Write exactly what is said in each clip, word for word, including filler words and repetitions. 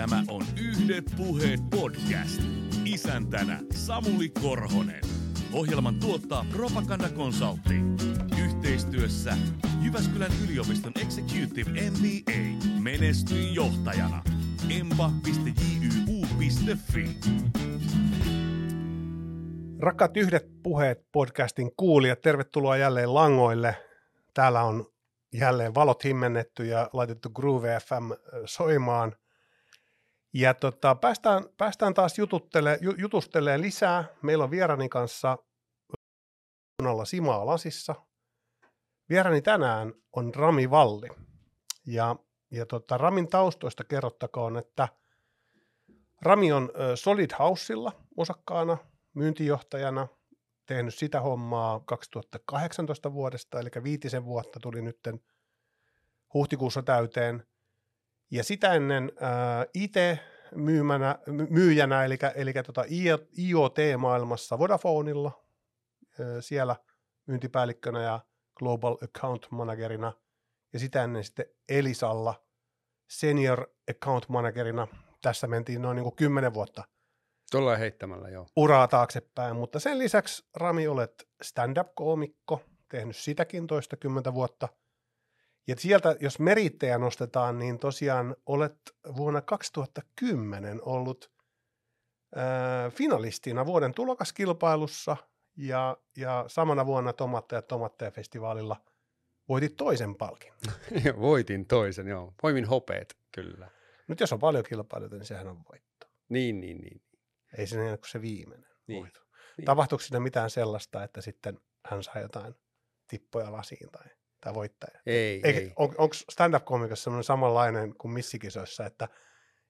Tämä on Yhdet puheet podcast. Isäntänä Samuli Korhonen. Ohjelman tuottaa Propaganda Consulting. Yhteistyössä Jyväskylän yliopiston Executive M B A. Menesty johtajana. emba piste jy yy uu piste fi. Rakkaat Yhdet puheet podcastin kuulijat, tervetuloa jälleen langoille. Täällä on jälleen valot himmennetty ja laitettu Groove F M soimaan. Ja tota, päästään, päästään taas jututtele, jutustelemaan lisää. Meillä on vierani kanssa simaa lasissa. Vierani tänään on Rami Valli. Ja, ja tota, Ramin taustoista kerrottakoon, että Rami on Solid Housella osakkaana, myyntijohtajana, tehnyt sitä hommaa kaksituhattakahdeksantoista vuodesta, eli viitisen vuotta tuli nyt huhtikuussa täyteen. Ja sitä ennen ää, itse myymänä, myyjänä, eli, eli tota I O T-maailmassa Vodafonella, ää, siellä myyntipäällikkönä ja Global Account Managerina, ja sitä ennen sitten Elisalla Senior Account Managerina. Tässä mentiin noin niin kuin kymmenen vuotta tuolla heittämällä, joo. Uraa taaksepäin, mutta sen lisäksi Rami, olet stand-up-koomikko, tehnyt sitäkin toistakymmentä vuotta. Ja sieltä, jos merittejä nostetaan, niin tosiaan olet vuonna kaksituhattakymmenen ollut ää, finalistina vuoden tulokaskilpailussa ja, ja samana vuonna Tomatteja Tomatteja-festivaalilla voitit toisen palkin. Voitin toisen, joo. Poimin hopeet, kyllä. Nyt jos on paljon kilpailijoita, niin sehän on voitto. Niin, niin, niin. Ei se niin kuin se viimeinen niin, voitto. Niin. Tapahtuiko siinä mitään sellaista, että sitten hän sai jotain tippoja lasiin tai... tai voittaja. Ei, Eikä, ei. On, onko stand-up-komikassa semmoinen samanlainen kuin missikisoissa, että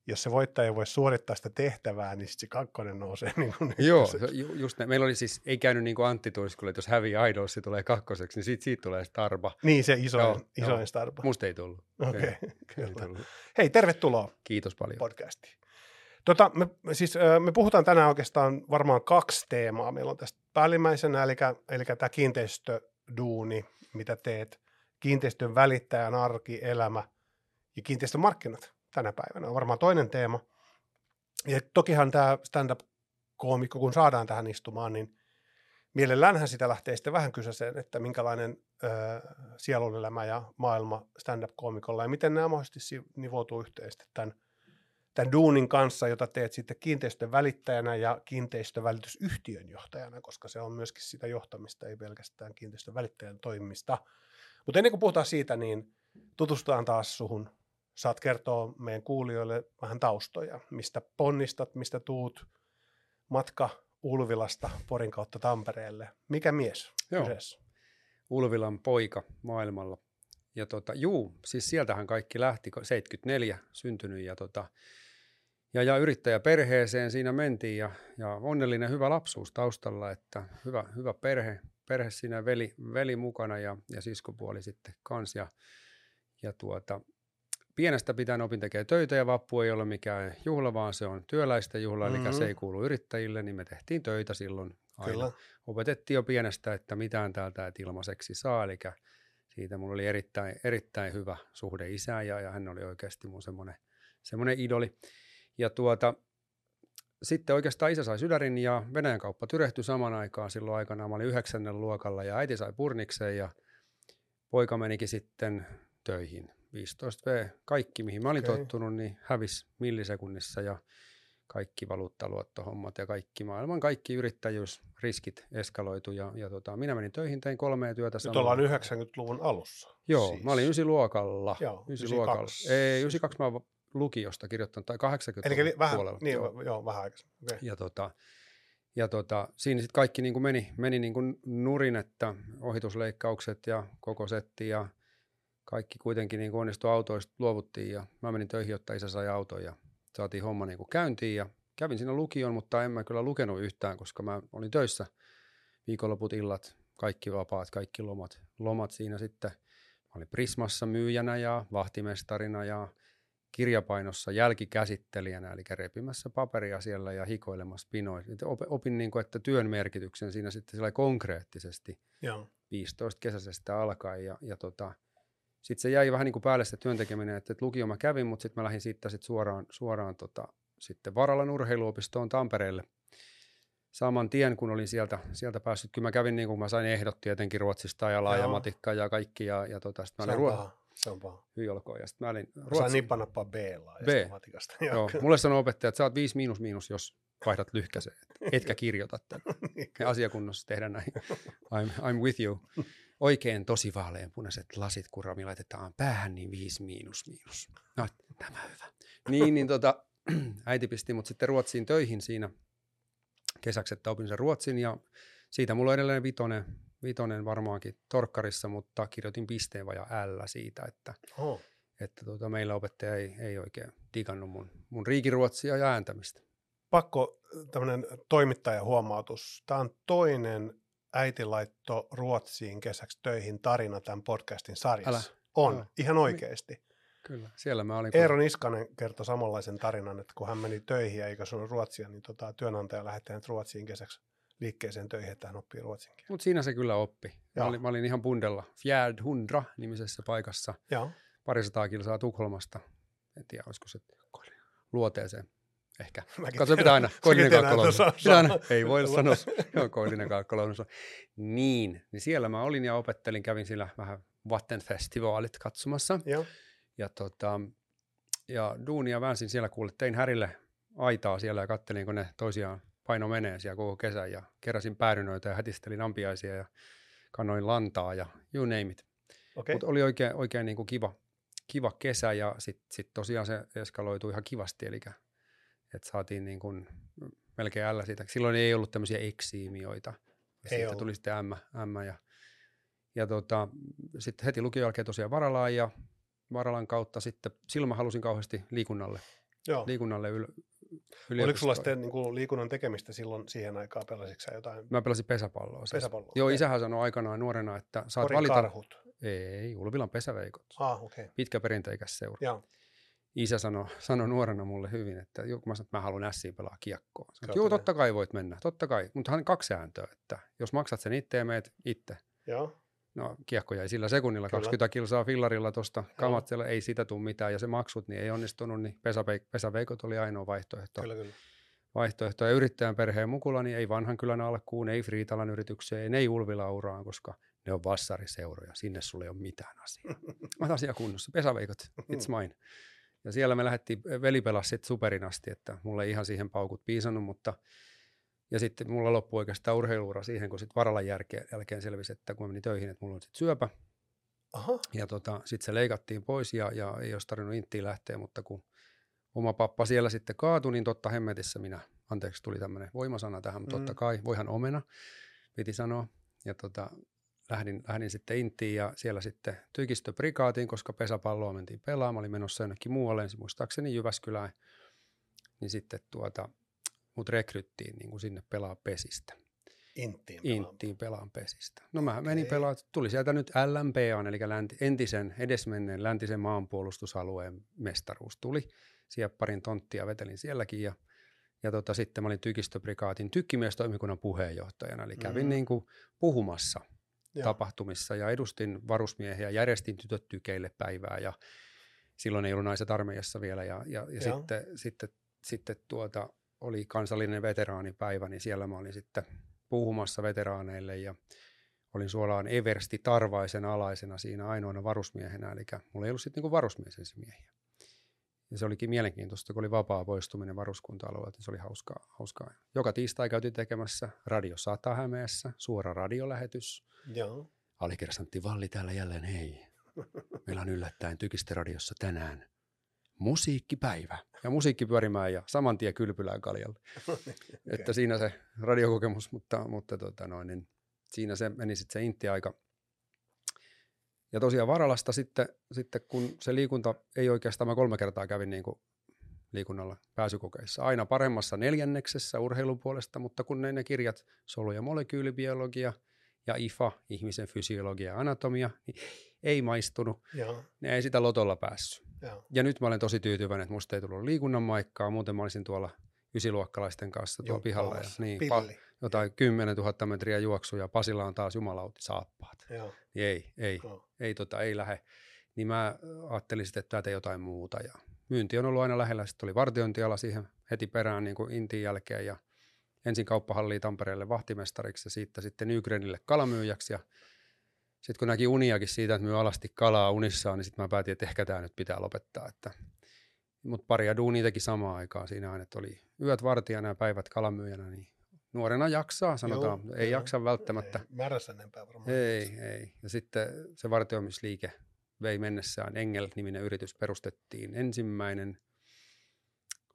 jos se voittaja voi suorittaa sitä tehtävää, niin sitten se kakkonen nousee niin kuin ykköseksi. Joo, ju, just näin. Meillä oli siis, ei käynyt niin kuin Antti Tuiskulle, että jos häviää Idolsi, se tulee kakkoseksi, niin siitä, siitä tulee starba. Niin, se isoin, joo, isoin joo. Starba. Musta ei tullut. Okei, okay, kyllä. Tullut. Hei, tervetuloa. Kiitos paljon. Podcastiin. Tota, me, siis, me puhutaan tänään oikeastaan varmaan kaksi teemaa. Meillä on tästä päällimmäisenä, eli, eli tämä kiinteistöduuni, mitä teet, kiinteistön välittäjän arki, elämä ja kiinteistömarkkinat tänä päivänä on varmaan toinen teema. Ja tokihan tämä stand-up-koomikko, kun saadaan tähän istumaan, niin mielelläänhän sitä lähtee sitten vähän kysäseen, että minkälainen ö, sielunelämä ja maailma stand-up-koomikolla ja miten nämä mahdollisesti nivoutuu yhteen tämän, tämän duunin kanssa, jota teet sitten kiinteistön välittäjänä ja kiinteistövälitysyhtiön johtajana, koska se on myöskin sitä johtamista, ei pelkästään kiinteistön välittäjän toimimista. Mutta ennen kuin puhutaan siitä, niin tutustutaan taas suhun. Saat kertoa meidän kuulijoille vähän taustoja, mistä ponnistat, mistä tuut, matka Ulvilasta Porin kautta Tampereelle. Mikä mies kyseessä? Ulvilan poika maailmalla. Ja tota, juu, siis sieltähän kaikki lähti, seitsemänkymmentäneljä syntynyt ja, tota, ja, ja yrittäjäperheeseen siinä mentiin ja, ja onnellinen hyvä lapsuus taustalla, että hyvä, hyvä perhe, perhe siinä veli, veli mukana ja, ja siskopuoli sitten kans ja, ja tuota, pienestä pitäen opin tekemään töitä ja vappu ei ole mikään juhla, vaan se on työläisten juhla, mm-hmm. eli se ei kuulu yrittäjille, niin me tehtiin töitä silloin aina. Kyllä. Opetettiin jo pienestä, että mitään täältä et ilmaiseksi saa, eli siitä mulla oli erittäin, erittäin hyvä suhde isään ja, ja hän oli oikeasti mun semmoinen, semmoinen idoli. Ja tuota, sitten oikeastaan isä sai sydärin ja Venäjän kauppa tyrehtyi saman aikaan. Silloin aikanaan mä olin yhdeksännen luokalla ja äiti sai purnikseen ja poika menikin sitten töihin. viisitoista vuotta, kaikki mihin mä olin okay. tottunut, niin hävisi millisekunnissa ja kaikki valuuttaluottohommat ja kaikki maailman, kaikki yrittäjyysriskit eskaloitu ja, ja tota, minä menin töihin, tein kolmea työtä samalla. Nyt ollaan yhdeksänkymmentäluvun alussa. Joo, siis. Mä olin ysi luokalla. Joo, ysi luokalla. Ei, ysi kaksi mä oon lukiosta kirjoittanut, tai kahdeksankymmentäluvun eli vähän, puolella. Niin, joo. joo, vähän aikaisemmin. Okay. Ja, tota, ja tota, siinä sitten kaikki niin kuin meni, meni niin kuin nurin, että ohitusleikkaukset ja koko setti ja kaikki kuitenkin niin kuin onnistui, autoista luovuttiin ja mä menin töihin, jotta isä sai auton ja saatiin homma niin kuin käyntiin ja kävin siinä lukion, mutta en mä kyllä lukenut yhtään, koska mä olin töissä viikonloput, illat, kaikki vapaat, kaikki lomat. Lomat siinä sitten. Mä olin Prismassa myyjänä ja vahtimestarina ja kirjapainossa jälkikäsittelijänä, eli repimässä paperia siellä ja hikoilemassa pinoja. Opin, niin kuin, että työn merkityksen siinä sitten konkreettisesti. Joo. viisitoista kesäisestä alkaen ja, ja tota, Sitten se jäi vähän niin kuin päälle se työntekeminen, että lukio mä kävin, mutta sitten mä lähdin siitä sit suoraan, suoraan tota, sitten Varalan urheiluopistoon Tampereelle. Saman tien, kun olin sieltä, sieltä päässyt, kyllä mä kävin niin kuin mä sain ehdot tietenkin ruotsista ja laajamatikkaa ja kaikki. Ja, ja tota, sit mä olin ruo- Se on paha. Hyi olkoon. Ja sitten mä olin ruotsin. Sain nippanappaa B-laajasta matikasta. Joo, mulle sanoi opettaja, että sä oot viisi miinus miinus, jos vaihdat lyhkäseen. Etkä kirjoita tämän. Me asiakunnassa tehdään näin. I'm, I'm with you. Oikein tosi vaaleanpunaiset lasit, kun Rami laitetaan päähän, niin viisi miinus miinus. No, tämä hyvä. Niin, niin tota, äiti pisti mut sitten Ruotsiin töihin siinä kesäksi, että opin sen ruotsin. Ja siitä mulla on edelleen vitonen. Vitonen varmaankin torkkarissa, mutta kirjoitin pisteen vaja L siitä, että, oh. että tuota, meillä opettaja ei, ei oikein digannut mun, mun riikiruotsia ja ääntämistä. Pakko tämmöinen toimittajahuomautus. Tämä on toinen äiti laitto Ruotsiin kesäksi töihin -tarina tämän podcastin sarjassa. Älä. On, Älä. ihan oikeasti. Kyllä, siellä mä olin. Eero kun... Niskanen kertoi samanlaisen tarinan, että kun hän meni töihin ja eikä sanonut ruotsia, niin tota, työnantaja lähetti hänet Ruotsiin kesäksi liikkeeseen töihin, että hän oppii ruotsin kieltä. Mutta siinä se kyllä oppi. Mä olin, mä olin ihan bundella. Fjärdhundra-nimisessä paikassa. Joo. Parisataa kilsaa Tukholmasta. En tiedä, olisiko se luoteeseen. Ehkä. Katsotaan, pitää aina koillinen kaakkolounassa. Ei voi sanoa. Joo, koillinen kaakkolounassa. Niin, niin siellä mä olin ja opettelin. Kävin siellä vähän Vattenfestivaalit katsomassa. Joo. Ja, tota, ja duunia väänsin siellä kuulle. Tein härille aitaa siellä ja kattelin, kun ne toisiaan paino menee siellä koko kesän ja keräsin päärynöitä ja hätistelin ampiaisia ja kannoin lantaa ja you name it. Okay. Mutta oli oikein, oikein niin kuin kiva, kiva kesä ja sitten sit tosiaan se eskaloitui ihan kivasti, eli että saatiin niin kuin melkein ällä siitä. Silloin ei ollut tämmöisiä eksiimioita. Siitä tuli sitten ämmä. Ja, ja tota, sitten heti lukion jälkeen tosiaan Varalaan ja Varalan kautta sitten, silloin mä halusin kauheasti liikunnalle. Joo. Liikunnalle yl- Oliko sulla sitten niin liikunnan tekemistä silloin siihen aikaan, pelasitko jotain? Mä pelasin pesäpalloa. Siis. Pesäpalloa. Joo, isähän sanoi aikanaan nuorena, että saat Porin valita. Karhut. Ei, Ulvilan pesäveikot. Ah, okei. Okay. Pitkä perinteikäs seura. Joo. Isä sanoi sano nuorena mulle hyvin, että kun mä sanoin, että mä haluan ässiin pelaa kiekkoa. Sanoin, joo, totta kai voit mennä, totta kai. Mutta hän kaksi sääntöä, että jos maksat sen itse ja meet itse. Joo. No kiekko jäi sillä sekunnilla, kyllä. kaksikymmentä kilsaa fillarilla tuosta kamat siellä, ei sitä tule mitään ja se maksut niin ei onnistunut, niin pesäveik- pesäveikot oli ainoa vaihtoehto. Kyllä, kyllä. Vaihtoehto ja yrittäjän perheen mukula, niin ei Vanhan kylän alkuun, ei Friitalan yritykseen, ei Ulvilauraan, koska ne on vassariseuroja, sinne sulle ei ole mitään asiaa. Mä otan asia kunnossa, pesäveikot, it's mine. Ja siellä me lähdettiin velipelas sitten superin asti, että mulla ei ihan siihen paukut piisannut, mutta... Ja sitten mulla loppui oikeastaan urheiluura siihen, kun sitten Varalan jälkeen, jälkeen selvisi, että kun mä menin töihin, että mulla on sitten syöpä. Aha. Ja tota, sitten se leikattiin pois ja, ja ei olisi tarvinnut inttiin lähteä, mutta kun oma pappa siellä sitten kaatui, niin totta hemmetissä minä, anteeksi tuli tämmöinen voimasana tähän, mutta mm. totta kai, voihan omena, piti sanoa. Ja tota, lähdin, lähdin sitten inttiin ja siellä sitten tykistöprikaatiin, koska pesäpalloa mentiin pelaamaan, olin menossa jonnekin muualle, ensin muistaakseni Jyväskylään, niin sitten tuota... Mut rekryttiin niin kuin sinne pelaa pesistä. Inttiin pelaan. Inttiin pelaan pesistä. No mä menin pelaa, tuli sieltä nyt L M P A, eli entisen, edesmenneen läntisen maanpuolustusalueen mestaruus tuli. Siepparin tonttia vetelin sielläkin ja, ja tota, sitten mä olin tykistöprikaatin tykkimiestoimikunnan puheenjohtajana. Eli kävin mm-hmm. niin kuin puhumassa ja tapahtumissa ja edustin varusmiehiä, järjestin tytöt tykeille päivää ja silloin ei ollut naiset armeijassa vielä ja, ja, ja sitten, sitten, sitten tuota... Oli kansallinen veteraanipäivä, niin siellä mä olin sitten puhumassa veteraaneille ja olin suoraan Eversti Tarvaisen alaisena siinä ainoana varusmiehenä, eli mulla ei ollut sitten niin varusmiesensimiehiä. Ja se olikin mielenkiintoista, kun oli vapaa poistuminen varuskunta-alueelta, niin se oli hauskaa, hauskaa. Joka tiistai käytiin tekemässä Radio Sata Hämeessä, suora radiolähetys. Joo. Alikersantti Valli täällä jälleen, hei. Meillä on yllättäen Tykisteradiossa tänään musiikkipäivä ja musiikki pyörimään ja saman tien kylpylään kaljalle. Okay. Että siinä se radiokokemus, mutta, mutta tota noin, niin siinä se meni sitten se intti-aika. Ja tosiaan Varalasta sitten, sitten, kun se liikunta ei oikeastaan, mä kolme kertaa kävin niin kuin liikunnalla pääsykokeissa. Aina paremmassa neljänneksessä urheilun puolesta, mutta kun ne, ne kirjat, solu- ja molekyylibiologia ja I F A, ihmisen fysiologia ja anatomia, niin ei maistunut. Joo. Ne ei sitä lotolla päässyt. Joo. Ja nyt mä olen tosi tyytyväinen, että musta ei tullut liikunnan maikkaa, muuten mä olisin tuolla ysiluokkalaisten kanssa tuolla pihalla. Ja, niin, pa- jotain kymmenentuhatta metriä juoksuja, Pasilla on taas jumalauti saappaat. Joo. Ei, ei, no. ei, tota, ei lähde. niin mä ajattelin sitten, että täältä jotain muuta. Ja myynti on ollut aina lähellä, sitten oli vartiointiala siihen heti perään niin kuin Intin jälkeen ja ensin kauppahalliin Tampereelle vahtimestariksi ja siitä sitten Nygrenille kalamyyjäksi. Ja sitten kun näki uniakin siitä, että myy alasti kalaa unissaan, niin sitten mä päätin, että ehkä tämä nyt pitää lopettaa. Että... Mutta paria duunia teki samaan aikaan siinä aina, että oli yöt vartijana ja päivät kalamyyjänä, niin nuorena jaksaa, sanotaan. Joo, ei joo, jaksa välttämättä. Määräisänempää varmaan. Ei, ei. Ja sitten se vartioimisliike vei mennessään. Engel-niminen yritys perustettiin ensimmäinen,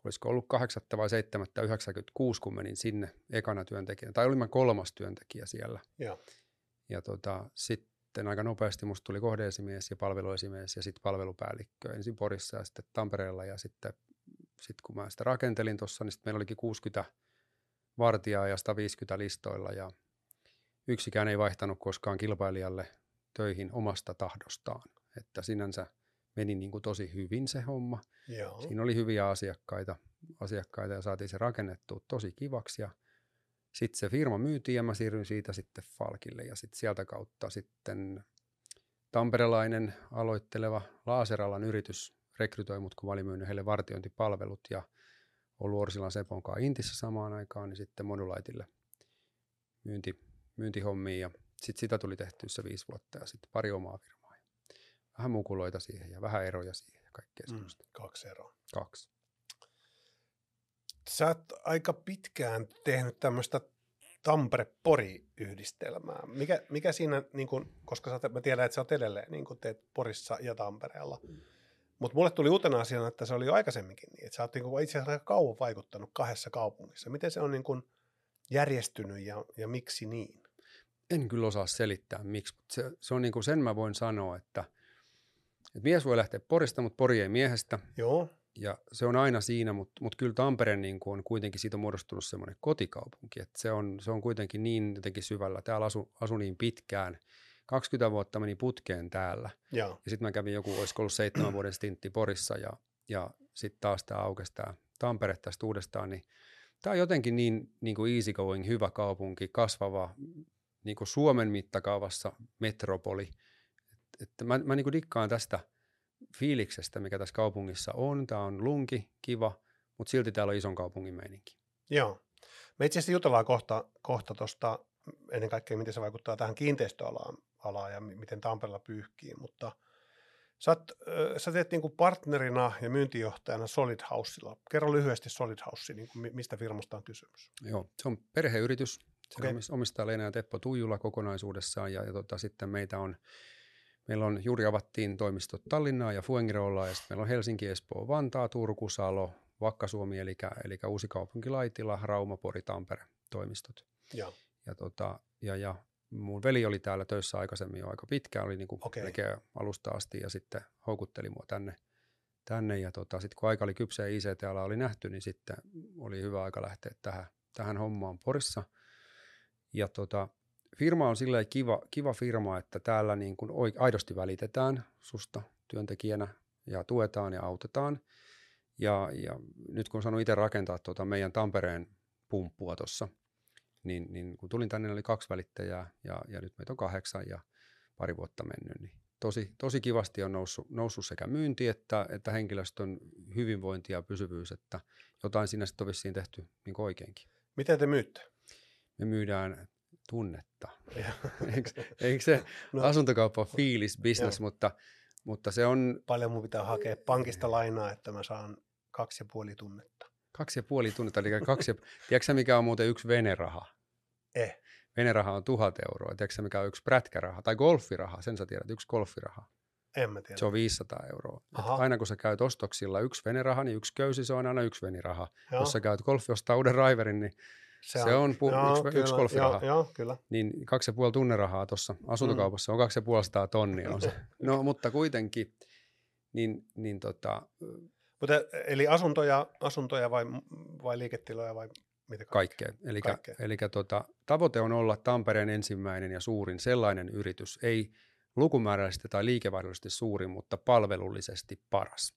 olisiko ollut kahdeksatta vai seitsemättä yhdeksänkymmentäkuusi, kun menin sinne ekana työntekijänä. Tai olin mä kolmas työntekijä siellä. Joo. Ja tota, sitten aika nopeasti musta tuli kohdeesimies ja palveluesimies ja sitten palvelupäällikkö. Ensin Porissa ja sitten Tampereella ja sitten sit kun mä sitä rakentelin tuossa, niin sitten meillä olikin kuusikymmentä vartijaa ja sata viisikymmentä listoilla ja yksikään ei vaihtanut koskaan kilpailijalle töihin omasta tahdostaan. Että sinänsä meni niin kuin tosi hyvin se homma. Joo. Siinä oli hyviä asiakkaita, asiakkaita ja saatiin se rakennettua tosi kivaksi. Ja sitten se firma myytiin ja mä siirryin siitä sitten Falkille ja sitten sieltä kautta sitten tamperelainen aloitteleva laaseralan yritys rekrytoi mut, kun mä olin myynyt heille vartiointipalvelut ja ollut Orsilan Sepon kanssa Intissä samaan aikaan, niin sitten Modulaitille myynti, myyntihommiin ja sitten sitä tuli tehtyä se viisi vuotta ja sitten pari omaa firmaa. Vähän mukuloita siihen ja vähän eroja siihen ja kaikkea sellaista. Mm, kaksi eroa. Kaksi. Sä oot aika pitkään tehnyt tämmöistä Tampere-Pori-yhdistelmää. Mikä, mikä siinä, niin kun, koska sä, mä tiedän, että sä oot edelleen niin kun teet Porissa ja Tampereella, mm. Mutta mulle tuli uutena asiana, että se oli jo aikaisemminkin niin, että sä oot niinku itse asiassa aika kauan vaikuttanut kahdessa kaupungissa. Miten se on niinku järjestynyt ja, ja miksi niin? En kyllä osaa selittää miksi, mutta se, se on niinku sen mä voin sanoa, että, että mies voi lähteä Porista, mutta Pori ei miehestä. Joo. Ja se on aina siinä, mutta mut kyllä Tampere niinku on kuitenkin, siitä on muodostunut semmoinen kotikaupunki, että se on, se on kuitenkin niin jotenkin syvällä. Täällä asu, asu niin pitkään. kaksikymmentä vuotta meni putkeen täällä. Joo. Ja sitten mä kävin joku, olisiko ollut seitsemän vuoden stintti Porissa ja, ja sitten taas tämä aukesi tämä Tampere tästä uudestaan. Niin tämä on jotenkin niin, niin kuin easy going, hyvä kaupunki, kasvava niin kuin Suomen mittakaavassa metropoli. Et, et mä mä niin kuin dikkaan tästä fiiliksestä, mikä tässä kaupungissa on. Tämä on lunki, kiva, mutta silti täällä on ison kaupungin meininki. Joo. Me itse asiassa jutellaan kohta tuosta ennen kaikkea, miten se vaikuttaa tähän kiinteistöalaan alaa ja miten Tampereella pyyhkii, mutta sä, oot, sä teet niin kuin partnerina ja myyntijohtajana Solid Housella. Kerro lyhyesti Solid House, niin kuin mistä firmasta on kysymys. Joo, se on perheyritys. Se okay. Omistaa Leena ja Teppo Tuijula kokonaisuudessaan ja, ja tota, sitten meitä on, meillä on juuri avattiin toimistot Tallinnaa ja Fuengirollaa ja sitten meillä on Helsinki, Espoo, Vantaa, Turku, Salo, Vakka-Suomi, eli, eli Uusikaupunki, Laitila, Rauma, Pori, Tampere toimistot. Joo. Ja, tota, ja, ja mun veli oli täällä töissä aikaisemmin jo aika pitkään, oli niin kuin okay. melkein alusta asti ja sitten houkutteli mua tänne. tänne ja tota, sitten kun aika oli kypsä ja I C T-ala oli nähty, niin sitten oli hyvä aika lähteä tähän, tähän hommaan Porissa. Ja tota, firma on silleen kiva, kiva firma, että täällä niin kuin aidosti välitetään susta työntekijänä ja tuetaan ja autetaan. Ja, ja nyt kun sanon itse rakentaa tuota meidän Tampereen pumppua tuossa, Niin, niin kun tulin tänne, oli kaksi välittäjää ja, ja nyt meitä on kahdeksan ja pari vuotta mennyt. Niin tosi, tosi kivasti on noussut, noussut sekä myynti että, että henkilöstön hyvinvointi ja pysyvyys, että jotain siinä sitten on vissiin tehty niin oikeinkin. Mitä te myytte? Me myydään tunnetta. eikö, eikö se no, asuntokauppa on fiilisbisnes, mutta, mutta se on... Paljon mun pitää hakea pankista lainaa, että mä saan kaksi ja puoli tunnetta. Kaksi ja puoli tunnetta, eli kaksi ja... Tiedätkö sä, mikä on muuten yksi veneraha? Eh. Veneraha on tuhat euroa. Tiedätkö sä, mikä on yksi prätkäraha? Tai golfiraha, sen sä tiedät, yksi golfiraha. En mä tiedä. Se on viisisataa euroa. Aina kun sä käyt ostoksilla yksi veneraha, niin yksi köysi, se on aina yksi veniraha. Joo. Jos sä käyt golfi, ostaa uuden raiverin, niin se on, se on pu- joo, yksi, kyllä, yksi golfiraha. Joo, joo, kyllä. Niin kaksi ja puoli tunnerahaa tuossa asuntokaupassa mm. on kaksi ja puolisataa tonnia. On se. No, mutta kuitenkin, niin, niin tota... Mutta, eli asuntoja, asuntoja vai, vai liiketiloja vai mitä kaikkea? Kaikkea. Eli tota, tavoite on olla Tampereen ensimmäinen ja suurin sellainen yritys, ei lukumäärällisesti tai liikevaihdollisesti suurin, mutta palvelullisesti paras.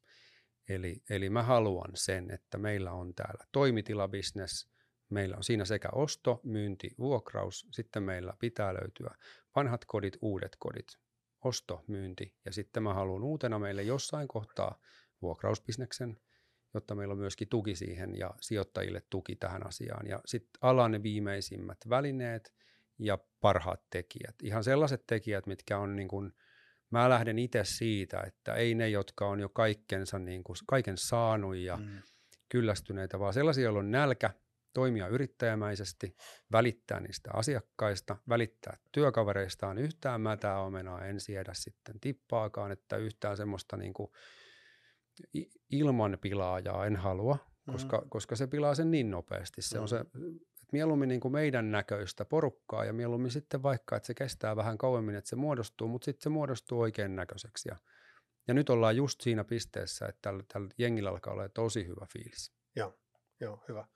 Eli, eli mä haluan sen, että meillä on täällä toimitilabisnes, meillä on siinä sekä osto, myynti, vuokraus, sitten meillä pitää löytyä vanhat kodit, uudet kodit, ostomyynti ja sitten mä haluan uutena meille jossain kohtaa vuokrausbisneksen, jotta meillä on myöskin tuki siihen ja sijoittajille tuki tähän asiaan. Ja sitten alan viimeisimmät välineet ja parhaat tekijät. Ihan sellaiset tekijät, mitkä on niin kuin, mä lähden itse siitä, että ei ne, jotka on jo kaikkensa niin kuin, kaiken saanut ja mm. kyllästyneitä, vaan sellaisia, joilla on nälkä toimia yrittäjämäisesti, välittää niistä asiakkaista, välittää työkavereistaan. Yhtään mätää omenaa en siedä sitten tippaakaan, että yhtään semmoista niin kuin ilman pilaajaa en halua, koska, mm-hmm. koska se pilaa sen niin nopeasti. Se mm-hmm. on se, että mieluummin niin kuin meidän näköistä porukkaa ja mieluummin sitten vaikka, että se kestää vähän kauemmin, että se muodostuu, mutta sitten se muodostuu oikein näköiseksi. Ja, ja nyt ollaan just siinä pisteessä, että tällä, tällä jengillä alkaa olla tosi hyvä fiilis. Joo, joo, hyvä.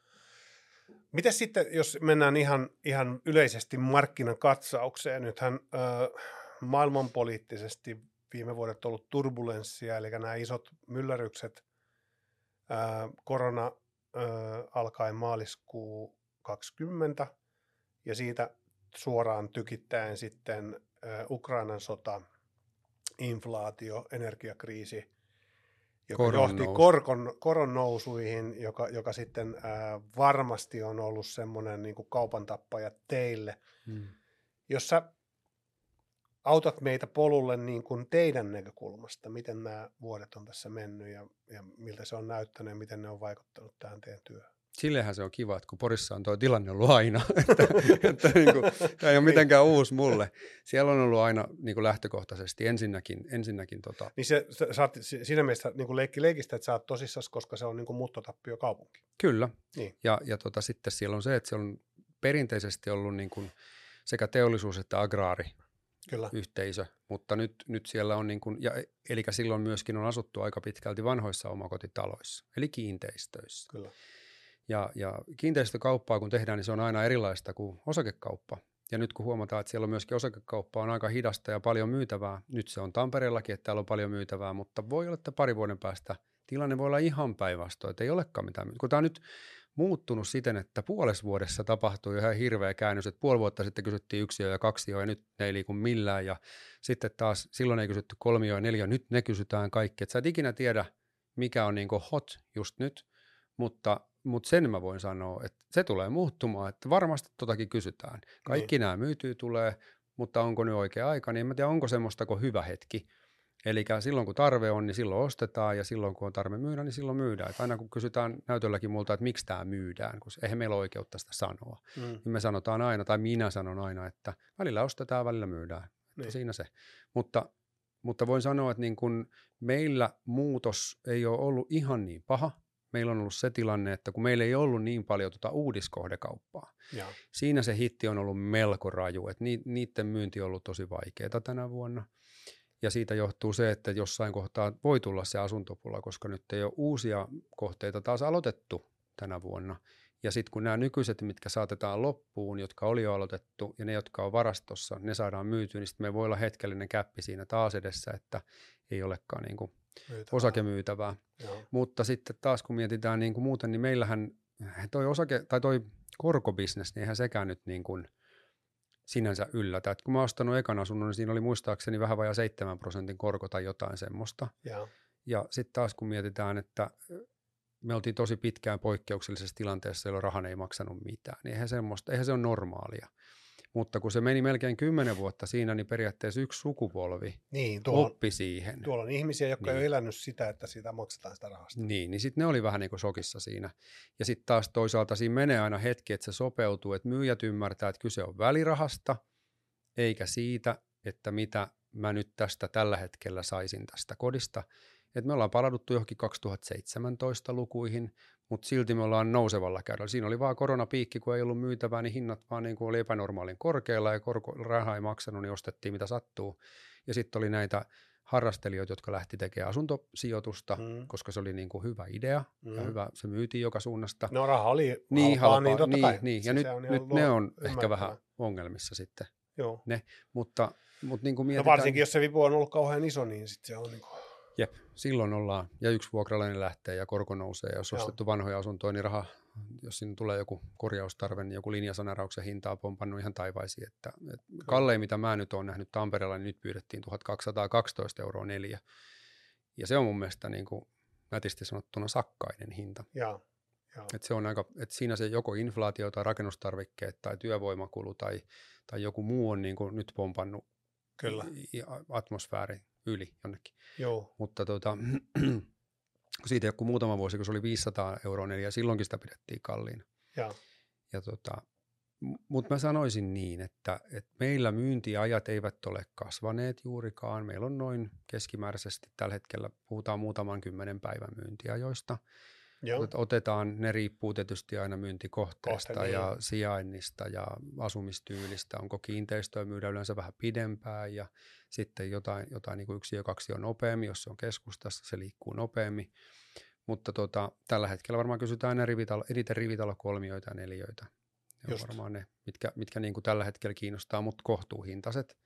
Miten sitten, jos mennään ihan, ihan yleisesti markkinan katsaukseen, nythän ö, maailmanpoliittisesti viime vuodet on ollut turbulenssia, eli nämä isot myllärykset, ö, korona ö, alkaen maaliskuu kaksikymmentä ja siitä suoraan tykittäen sitten ö, Ukrainan sota, inflaatio, energiakriisi, joka koron johti korkon, koron nousuihin, joka, joka sitten ää, varmasti on ollut semmoinen niin kuin kaupan tappaja teille. Hmm. Jos sä autat meitä polulle niin kuin teidän näkökulmasta, miten nämä vuodet on tässä mennyt ja, ja miltä se on näyttänyt ja miten ne on vaikuttanut tähän teidän työhön? Sillehän se on kiva, että kun Porissa on tuo tilanne ollut aina, että, että niin kuin, tämä ei ole mitenkään uusi mulle. Siellä on ollut aina niin kuin lähtökohtaisesti ensinnäkin. ensinnäkin tota... Niin se, sä, sä oot, siinä mielessä niin kuin leikki leikistä, että sä oot tosissas, koska se on niin kuin muuttotappio kaupunki. Kyllä. Niin. Ja, ja tota, sitten siellä on se, että siellä on perinteisesti ollut niin kuin sekä teollisuus että agraari. Kyllä. Yhteisö, mutta nyt, nyt siellä on, niin kuin, ja, eli silloin myöskin on asuttu aika pitkälti vanhoissa omakotitaloissa, eli kiinteistöissä. Kyllä. Ja, ja kiinteistökauppaa kun tehdään, niin se on aina erilaista kuin osakekauppa. Ja nyt kun huomataan, että siellä on myöskin osakekauppa on aika hidasta ja paljon myytävää. Nyt se on Tampereellakin, että täällä on paljon myytävää, mutta voi olla, että pari vuoden päästä tilanne voi olla ihan päinvastoin, että ei olekaan mitään. Kun tämä on nyt muuttunut siten, että puolessa vuodessa tapahtui ihan hirveä käännös, että puoli vuotta sitten kysyttiin yksiö ja kaksio ja nyt ne ei liiku millään. Ja sitten taas silloin ei kysytty kolmio ja neljä, nyt ne kysytään kaikki. Että sä et ikinä tiedä, mikä on niin kuin hot just nyt, mutta... Mutta sen mä voin sanoa, että se tulee muuttumaan, että varmasti totakin kysytään. Kaikki niin. Nämä myytyy tulee, mutta onko nyt oikea aika, niin en mä tiedä, onko semmoista kuin hyvä hetki. Eli silloin kun tarve on, niin silloin ostetaan ja silloin kun on tarve myydä, niin silloin myydään. Et aina kun kysytään näytölläkin multa, että miksi tämä myydään, kun eihän meillä ole oikeutta sitä sanoa. Mm. Niin me sanotaan aina, tai minä sanon aina, että välillä ostetaan, välillä myydään. Niin. Siinä se. Mutta, mutta voin sanoa, että niin kun meillä muutos ei ole ollut ihan niin paha. Meillä on ollut se tilanne, että kun meillä ei ollut niin paljon tuota uudiskohdekauppaa, ja. Siinä se hitti on ollut melko raju, että niiden myynti on ollut tosi vaikeaa tänä vuonna. Ja siitä johtuu se, että jossain kohtaa voi tulla se asuntopula, koska nyt ei ole uusia kohteita taas aloitettu tänä vuonna. Ja sitten kun nämä nykyiset, mitkä saatetaan loppuun, jotka oli jo aloitettu ja ne, jotka on varastossa, ne saadaan myytyä, niin sitten me voi olla hetkellinen käppi siinä taas edessä, että ei olekaan niin kuin myytävää. Osakemyytävää. Joo. Mutta sitten taas kun mietitään niin kuin muuten, niin meillähän toi, osake, tai toi korkobisnes, niin eihän sekään nyt niin kuin sinänsä yllätä. Et kun mä oon ostanut ekan asunnon, niin siinä oli muistaakseni vähän vajaa seitsemän prosentin korko tai jotain semmoista. Joo. Ja sitten taas kun mietitään, että me oltiin tosi pitkään poikkeuksellisessa tilanteessa, jolloin rahan ei maksanut mitään. Niin eihän, semmoista, eihän se ole normaalia. Mutta kun se meni melkein kymmenen vuotta siinä, niin periaatteessa yksi sukupolvi niin, tuolla, oppi siihen. Tuolla on ihmisiä, jotka niin. ei ole elänyt sitä, että siitä maksetaan sitä rahasta. Niin, niin sitten ne oli vähän niin kuin shokissa siinä. Ja sitten taas toisaalta siinä menee aina hetki, että se sopeutuu, että myyjät ymmärtää, että kyse on välirahasta, eikä siitä, että mitä mä nyt tästä tällä hetkellä saisin tästä kodista. Että me ollaan palauduttu johonkin kaksituhattaseitsemäntoista lukuihin, mutta silti me ollaan nousevalla käydellä. Siinä oli vaan koronapiikki, kun ei ollut myytävää, niin hinnat vaan niin kuin oli epänormaalin korkealla ja korko, raha ei maksanut, niin ostettiin mitä sattuu. Ja sitten oli näitä harrastelijoita, jotka lähti tekemään asuntosijoitusta, mm. koska se oli niin kuin hyvä idea mm. ja hyvä, se myytiin joka suunnasta. No raha oli niin halpaa, niin totta kai. Niin, niin. Ja siis nyt, nyt ne on ymmärtää. Ehkä vähän ongelmissa sitten. Joo. Ne. Mutta, mutta niin kuin mietitään... No varsinkin, jos se vipu on ollut kauhean iso, niin sitten se on niin kuin... Jep, silloin ollaan, ja yksi vuokralainen lähtee ja korko nousee, ja jos on ostettu vanhoja asuntoja, niin raha, jos sinne tulee joku korjaustarve, niin joku linjasanarauksen hinta on pompannut ihan taivaisiin. Että, että kallein, mitä mä nyt olen nähnyt Tampereella, niin nyt pyydettiin tuhatkaksisataakaksitoista euroa neljä. Ja se on mun mielestä niin kuin nätisti sanottuna sakkainen hinta. Ja, ja. Et se on aika, et siinä se joko inflaatio tai rakennustarvikkeet tai työvoimakulu tai, tai joku muu on niin kuin nyt pompannut Kyllä. atmosfäärin yli jonnekin. Joo. Mutta tuota... Siitä joku muutama vuosi, kun se oli viisisataa euroa neljä, silloinkin sitä pidettiin kalliina. Ja. Ja tota, mutta mä sanoisin niin, että, että meillä myyntiajat eivät ole kasvaneet juurikaan. Meillä on noin keskimääräisesti tällä hetkellä, puhutaan muutaman kymmenen päivän myyntiajoista. Joo. Otetaan, ne riippuu tietysti aina myyntikohteesta Kohta, ja niin. sijainnista ja asumistyylistä. Onko kiinteistöä myydä yleensä vähän pidempään ja sitten jotain, jotain niin kuin yksi ja kaksi on nopeammin, jos se on keskustassa, se liikkuu nopeammin. Mutta tota, tällä hetkellä varmaan kysytään aina rivitalo, eniten rivitalokolmioita ja neliöitä. Ne on varmaan ne, mitkä, mitkä niin kuin tällä hetkellä kiinnostaa, mutta kohtuuhintaiset.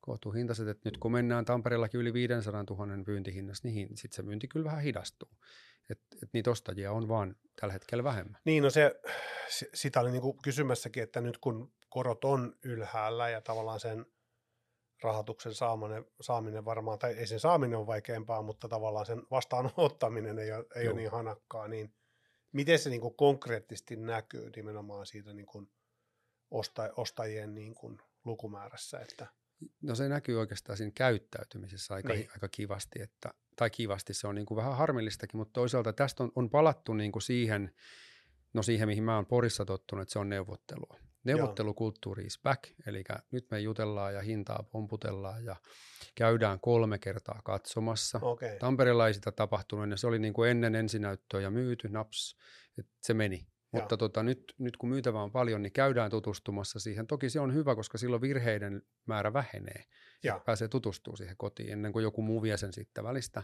Kohtuuhintaiset, että nyt kun mennään Tampereellakin yli viisisataatuhatta myyntihinnassa, niin sitten se myynti kyllä vähän hidastuu. Että et niitä ostajia on vaan tällä hetkellä vähemmän. Niin, no se, sitä oli niinku kysymässäkin, että nyt kun korot on ylhäällä ja tavallaan sen rahoituksen saaminen, saaminen varmaan, tai ei sen saaminen ole vaikeampaa, mutta tavallaan sen vastaanottaminen ei ole, ei ole niin hanakkaa, niin miten se niinku konkreettisesti näkyy nimenomaan siitä niinku osta, ostajien niinku lukumäärässä, että... No se näkyy oikeastaan siinä käyttäytymisessä aika, niin. aika kivasti, että, tai kivasti se on niin kuin vähän harmillistakin, mutta toisaalta tästä on, on palattu niin kuin siihen, no siihen mihin mä oon Porissa tottunut, että se on neuvottelua. Neuvottelukulttuuri is back, eli nyt me jutellaan ja hintaa pomputellaan ja käydään kolme kertaa katsomassa. Okay. Tampereella ei sitä tapahtunut, ja se oli niin kuin ennen ensinäyttöä ja myyty, naps, että se meni. Mutta tota, nyt, nyt kun myytävää on paljon, niin käydään tutustumassa siihen. Toki se on hyvä, koska silloin virheiden määrä vähenee. Ja. Pääsee tutustumaan siihen kotiin ennen kuin joku muu vie sen sitten välistä.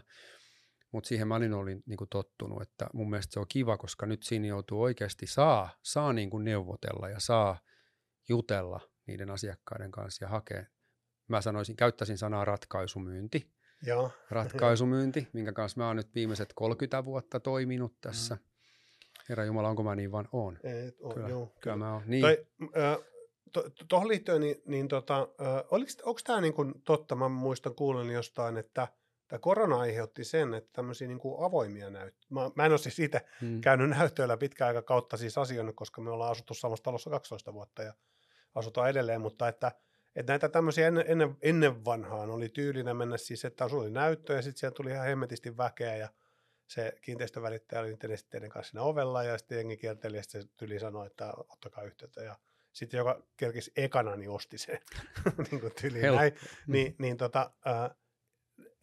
Mutta siihen mä olin, olin niin kuin tottunut, että mun mielestä se on kiva, koska nyt siinä joutuu oikeasti saa, saa niin kuin neuvotella ja saa jutella niiden asiakkaiden kanssa ja hakea. Mä sanoisin, käyttäisin sanaa ratkaisumyynti. Ja. Ratkaisumyynti, minkä kanssa mä oon nyt viimeiset kolmekymmentä vuotta toiminut tässä. Mm. Herra Jumala, onko mä niin vaan oon? Et on, kyllä, joo, kyllä mä oon. Niin. Tuohon liittyen, niin, niin tota, onko tämä niin kuin totta, mä muistan kuulen jostain, että tämä korona aiheutti sen, että tämmöisiä niin kuin avoimia näyttöjä. Mä, mä en ole siis itse hmm. käynyt näyttöillä pitkän aikaa kautta siis asioinut, koska me ollaan asuttu samassa talossa kaksitoista vuotta ja asutaan edelleen, mutta että, että näitä tämmöisiä ennen, ennen, ennen vanhaan oli tyylinä mennä siis, että sulla oli näyttö ja sitten siellä tuli ihan hemmetisti väkeä ja se kiinteistövälittäjä oli teidän kanssa siinä ovella ja sitten jengi kierteli ja sitten se tyli sanoi, että ottakaa yhteyttä. Ja sitten joka kerkisi ekana, niin osti se niin kuin tyli näin. Niin, niin tota, äh,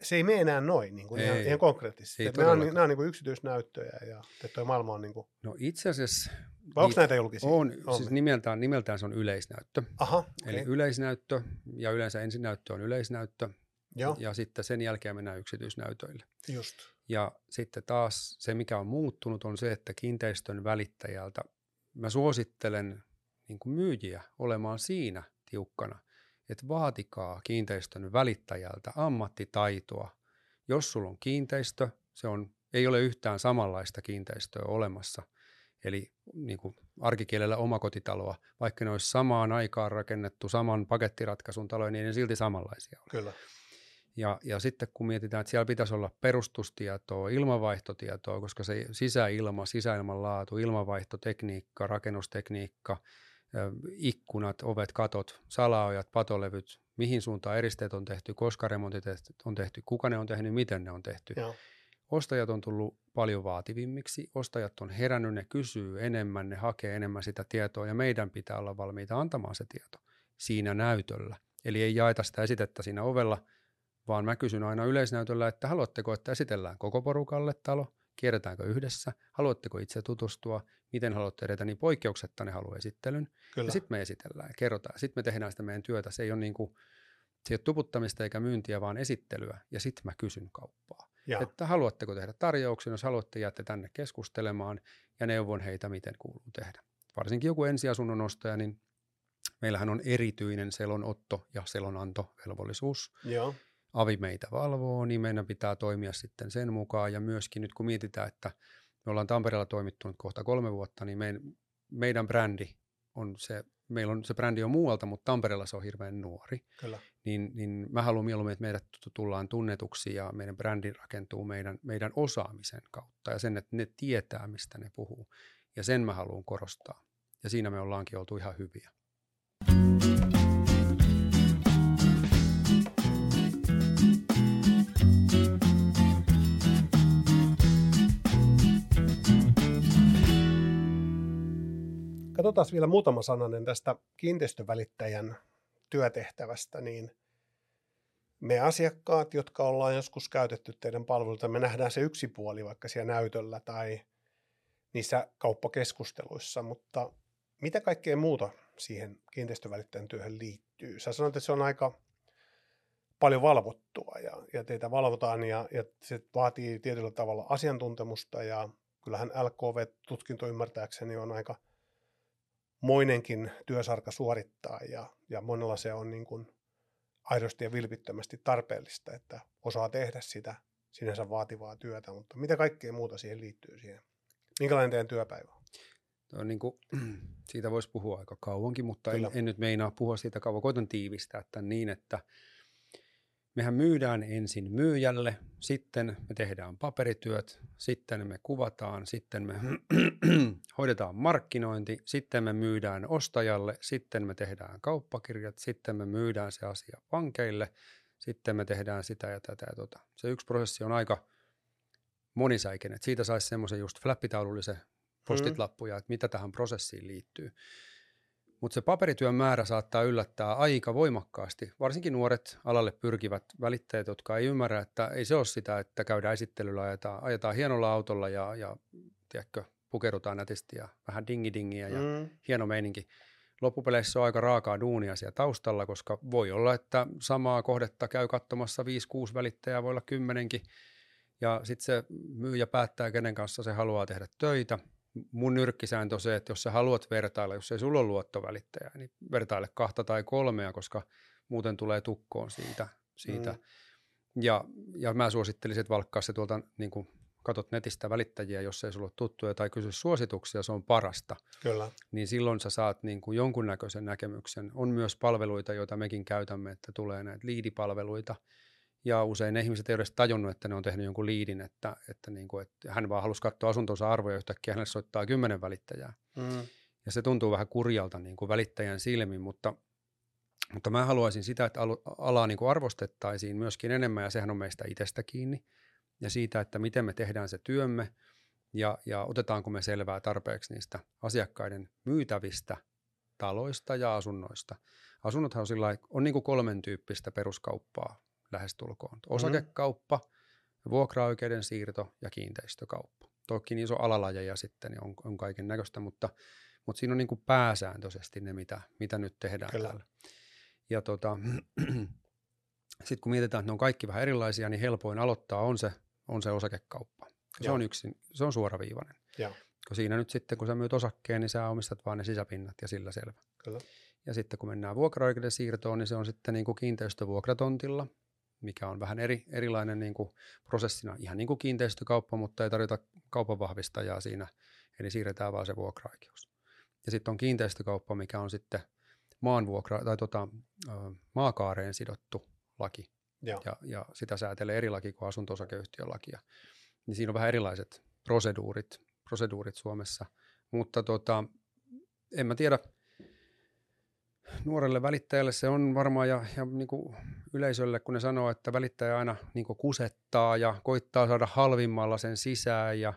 se ei mene enää noin niin kuin ihan, ihan konkreettisesti. Nämä on, nämä on niin kuin yksityisnäyttöjä ja tuo maailma on... Niin kuin... No itse asiassa... Vai onko näitä julkisia? On, on siis nimeltään, nimeltään se on yleisnäyttö. Aha, okay. Eli yleisnäyttö ja yleensä ensinäyttö on yleisnäyttö. Joo. Ja sitten sen jälkeen mennään yksityisnäytöille. Just. Ja sitten taas se, mikä on muuttunut, on se, että kiinteistön välittäjältä mä suosittelen niin kuin myyjiä olemaan siinä tiukkana, että vaatikaa kiinteistön välittäjältä ammattitaitoa. Jos sulla on kiinteistö, se on, ei ole yhtään samanlaista kiinteistöä olemassa, eli niin kuin arkikielellä omakotitaloa, vaikka ne olisi samaan aikaan rakennettu saman pakettiratkaisun taloja, niin ne silti samanlaisia ole. Kyllä. Ja, ja sitten kun mietitään, että siellä pitäisi olla perustustietoa, ilmanvaihtotietoa, koska se sisäilma, sisäilman laatu, ilmanvaihtotekniikka, rakennustekniikka, ikkunat, ovet, katot, salaojat, patolevyt, mihin suuntaan eristeet on tehty, koska remontit on tehty, kuka ne on tehnyt, miten ne on tehty. Joo. Ostajat on tullut paljon vaativimmiksi, ostajat on herännyt, ne kysyy enemmän, ne hakee enemmän sitä tietoa ja meidän pitää olla valmiita antamaan se tieto siinä näytöllä. Eli ei jaeta sitä esitettä siinä ovella, vaan mä kysyn aina yleisnäytöllä, että haluatteko, että esitellään koko porukalle talo, kierretäänkö yhdessä, haluatteko itse tutustua, miten haluatte edetä, niin poikkeuksetta ne haluaa esittelyn. Kyllä. Ja sitten me esitellään ja kerrotaan. Sitten me tehdään sitä meidän työtä. Se ei ole, niin kuin, se ei ole tuputtamista eikä myyntiä, vaan esittelyä. Ja sitten mä kysyn kauppaa, ja. Että haluatteko tehdä tarjouksen, jos haluatte jäätte tänne keskustelemaan ja neuvon heitä, miten kuuluu tehdä. Varsinkin joku ensiasunnon ostaja, niin meillähän on erityinen selonotto ja selonantovelvollisuus. Joo. Avi meitä valvoo, niin meidän pitää toimia sitten sen mukaan ja myöskin nyt kun mietitään, että me ollaan Tampereella toimittu nyt kohta kolme vuotta, niin meidän, meidän brändi on se, meillä on se brändi on muualta, mutta Tampereella se on hirveän nuori. Kyllä. Niin, niin mä haluan mieluummin, että meidät tullaan tunnetuksi ja meidän brändi rakentuu meidän, meidän osaamisen kautta ja sen, että ne tietää, mistä ne puhuu. Ja sen mä haluan korostaa. Ja siinä me ollaankin oltu ihan hyviä. Katsotaan vielä muutama sananen tästä kiinteistövälittäjän työtehtävästä, niin me asiakkaat, jotka ollaan joskus käytetty teidän palveluita, me nähdään se yksi puoli vaikka siellä näytöllä tai niissä kauppakeskusteluissa, mutta mitä kaikkea muuta siihen kiinteistövälittäjän työhön liittyy? Sä sanoit, että se on aika paljon valvottua ja, ja teitä valvotaan ja, ja se vaatii tietyllä tavalla asiantuntemusta ja kyllähän L K V-tutkinto ymmärtääkseni on aika moinenkin työsarka suorittaa ja, ja monella se on niin kuin aidosti ja vilpittömästi tarpeellista, että osaa tehdä sitä sinänsä vaativaa työtä, mutta mitä kaikkea muuta siihen liittyy siihen? Minkälainen teidän työpäivä on? No, niin kuin, siitä voisi puhua aika kauankin, mutta en, en nyt meinaa puhua siitä kauan. Koitan tiivistää tämän niin, että mehän myydään ensin myyjälle, sitten me tehdään paperityöt, sitten me kuvataan, sitten me hoidetaan markkinointi, sitten me myydään ostajalle, sitten me tehdään kauppakirjat, sitten me myydään se asia pankeille, sitten me tehdään sitä ja tätä ja tota. Se yksi prosessi on aika monisäikeinen, että siitä saisi semmoisen just flappitaulullisen postitlappuja, että mitä tähän prosessiin liittyy. Mutta se paperityön määrä saattaa yllättää aika voimakkaasti, varsinkin nuoret alalle pyrkivät välittäjät, jotka ei ymmärrä, että ei se ole sitä, että käydään esittelyllä, ajetaan, ajetaan hienolla autolla ja, ja tiedätkö, pukerutaan nätisti ja vähän dingi-dingiä ja mm. hieno meininki. Loppupeleissä on aika raakaa duunia siellä taustalla, koska voi olla, että samaa kohdetta käy katsomassa viisi kuusi välittäjää, voi olla kymmenenkin ja sitten se myyjä päättää, kenen kanssa se haluaa tehdä töitä. Mun nyrkkisääntö on se, että jos sä haluat vertailla, jos ei sulla ole luottovälittäjää, niin vertaile kahta tai kolmea, koska muuten tulee tukkoon siitä. siitä. Mm. Ja, ja mä suosittelisin, että valkkaa se tuolta, niin kun katot netistä välittäjiä, jos ei sulla ole tuttuja tai kysy suosituksia, se on parasta. Kyllä. Niin silloin sä saat niin kun jonkunnäköisen näkemyksen. On myös palveluita, joita mekin käytämme, että tulee näitä liidipalveluita. Ja usein ne ihmiset ei ole edes tajunnut, että ne on tehnyt jonkun liidin, että, että, niin kuin, että hän vaan halusi katsoa asuntonsa arvoja, yhtäkkiä hänelle soittaa kymmenen välittäjää. Mm. Ja se tuntuu vähän kurjalta niin kuin välittäjän silmin, mutta, mutta mä haluaisin sitä, että alaa niin kuin arvostettaisiin myöskin enemmän, ja sehän on meistä itsestä kiinni, ja siitä, että miten me tehdään se työmme, ja, ja otetaanko me selvää tarpeeksi niistä asiakkaiden myytävistä taloista ja asunnoista. Asunnothan on, sillä, on niin kuin kolmen tyyppistä peruskauppaa. Lähestulkoon. Osakekauppa, mm-hmm. vuokraoikeuden siirto ja kiinteistökauppa. Toki iso alalajeja sitten on, on kaiken näköistä, mutta, mutta siinä on niin kuin pääsääntöisesti ne, mitä, mitä nyt tehdään. Kyllä. Täällä. Ja tota, sitten kun mietitään, että ne on kaikki vähän erilaisia, niin helpoin aloittaa on se, on se osakekauppa. Se Joo. on yksin, se on suoraviivainen. Joo. Siinä nyt sitten, kun sä myyt osakkeen, niin sä omistat vaan ne sisäpinnat ja sillä selvä. Kyllä. Ja sitten kun mennään vuokraoikeuden siirtoon, niin se on sitten niin kuin kiinteistövuokratontilla, mikä on vähän eri, erilainen niin kuin prosessina, ihan niin kuin kiinteistökauppa, mutta ei tarvita kaupanvahvistajaa siinä, eli siirretään vaan se vuokraoikeus. Ja sitten on kiinteistökauppa, mikä on sitten maanvuokra, tai tota, maakaareen sidottu laki, ja, ja sitä säätelee eri laki kuin asunto-osakeyhtiön lakia. Niin siinä on vähän erilaiset proseduurit, proseduurit Suomessa, mutta tota, en mä tiedä. Nuorelle välittäjälle se on varmaan ja, ja niin kuin yleisölle, kun ne sanoo, että välittäjä aina niin kuin kusettaa ja koittaa saada halvimmalla sen sisään. Ja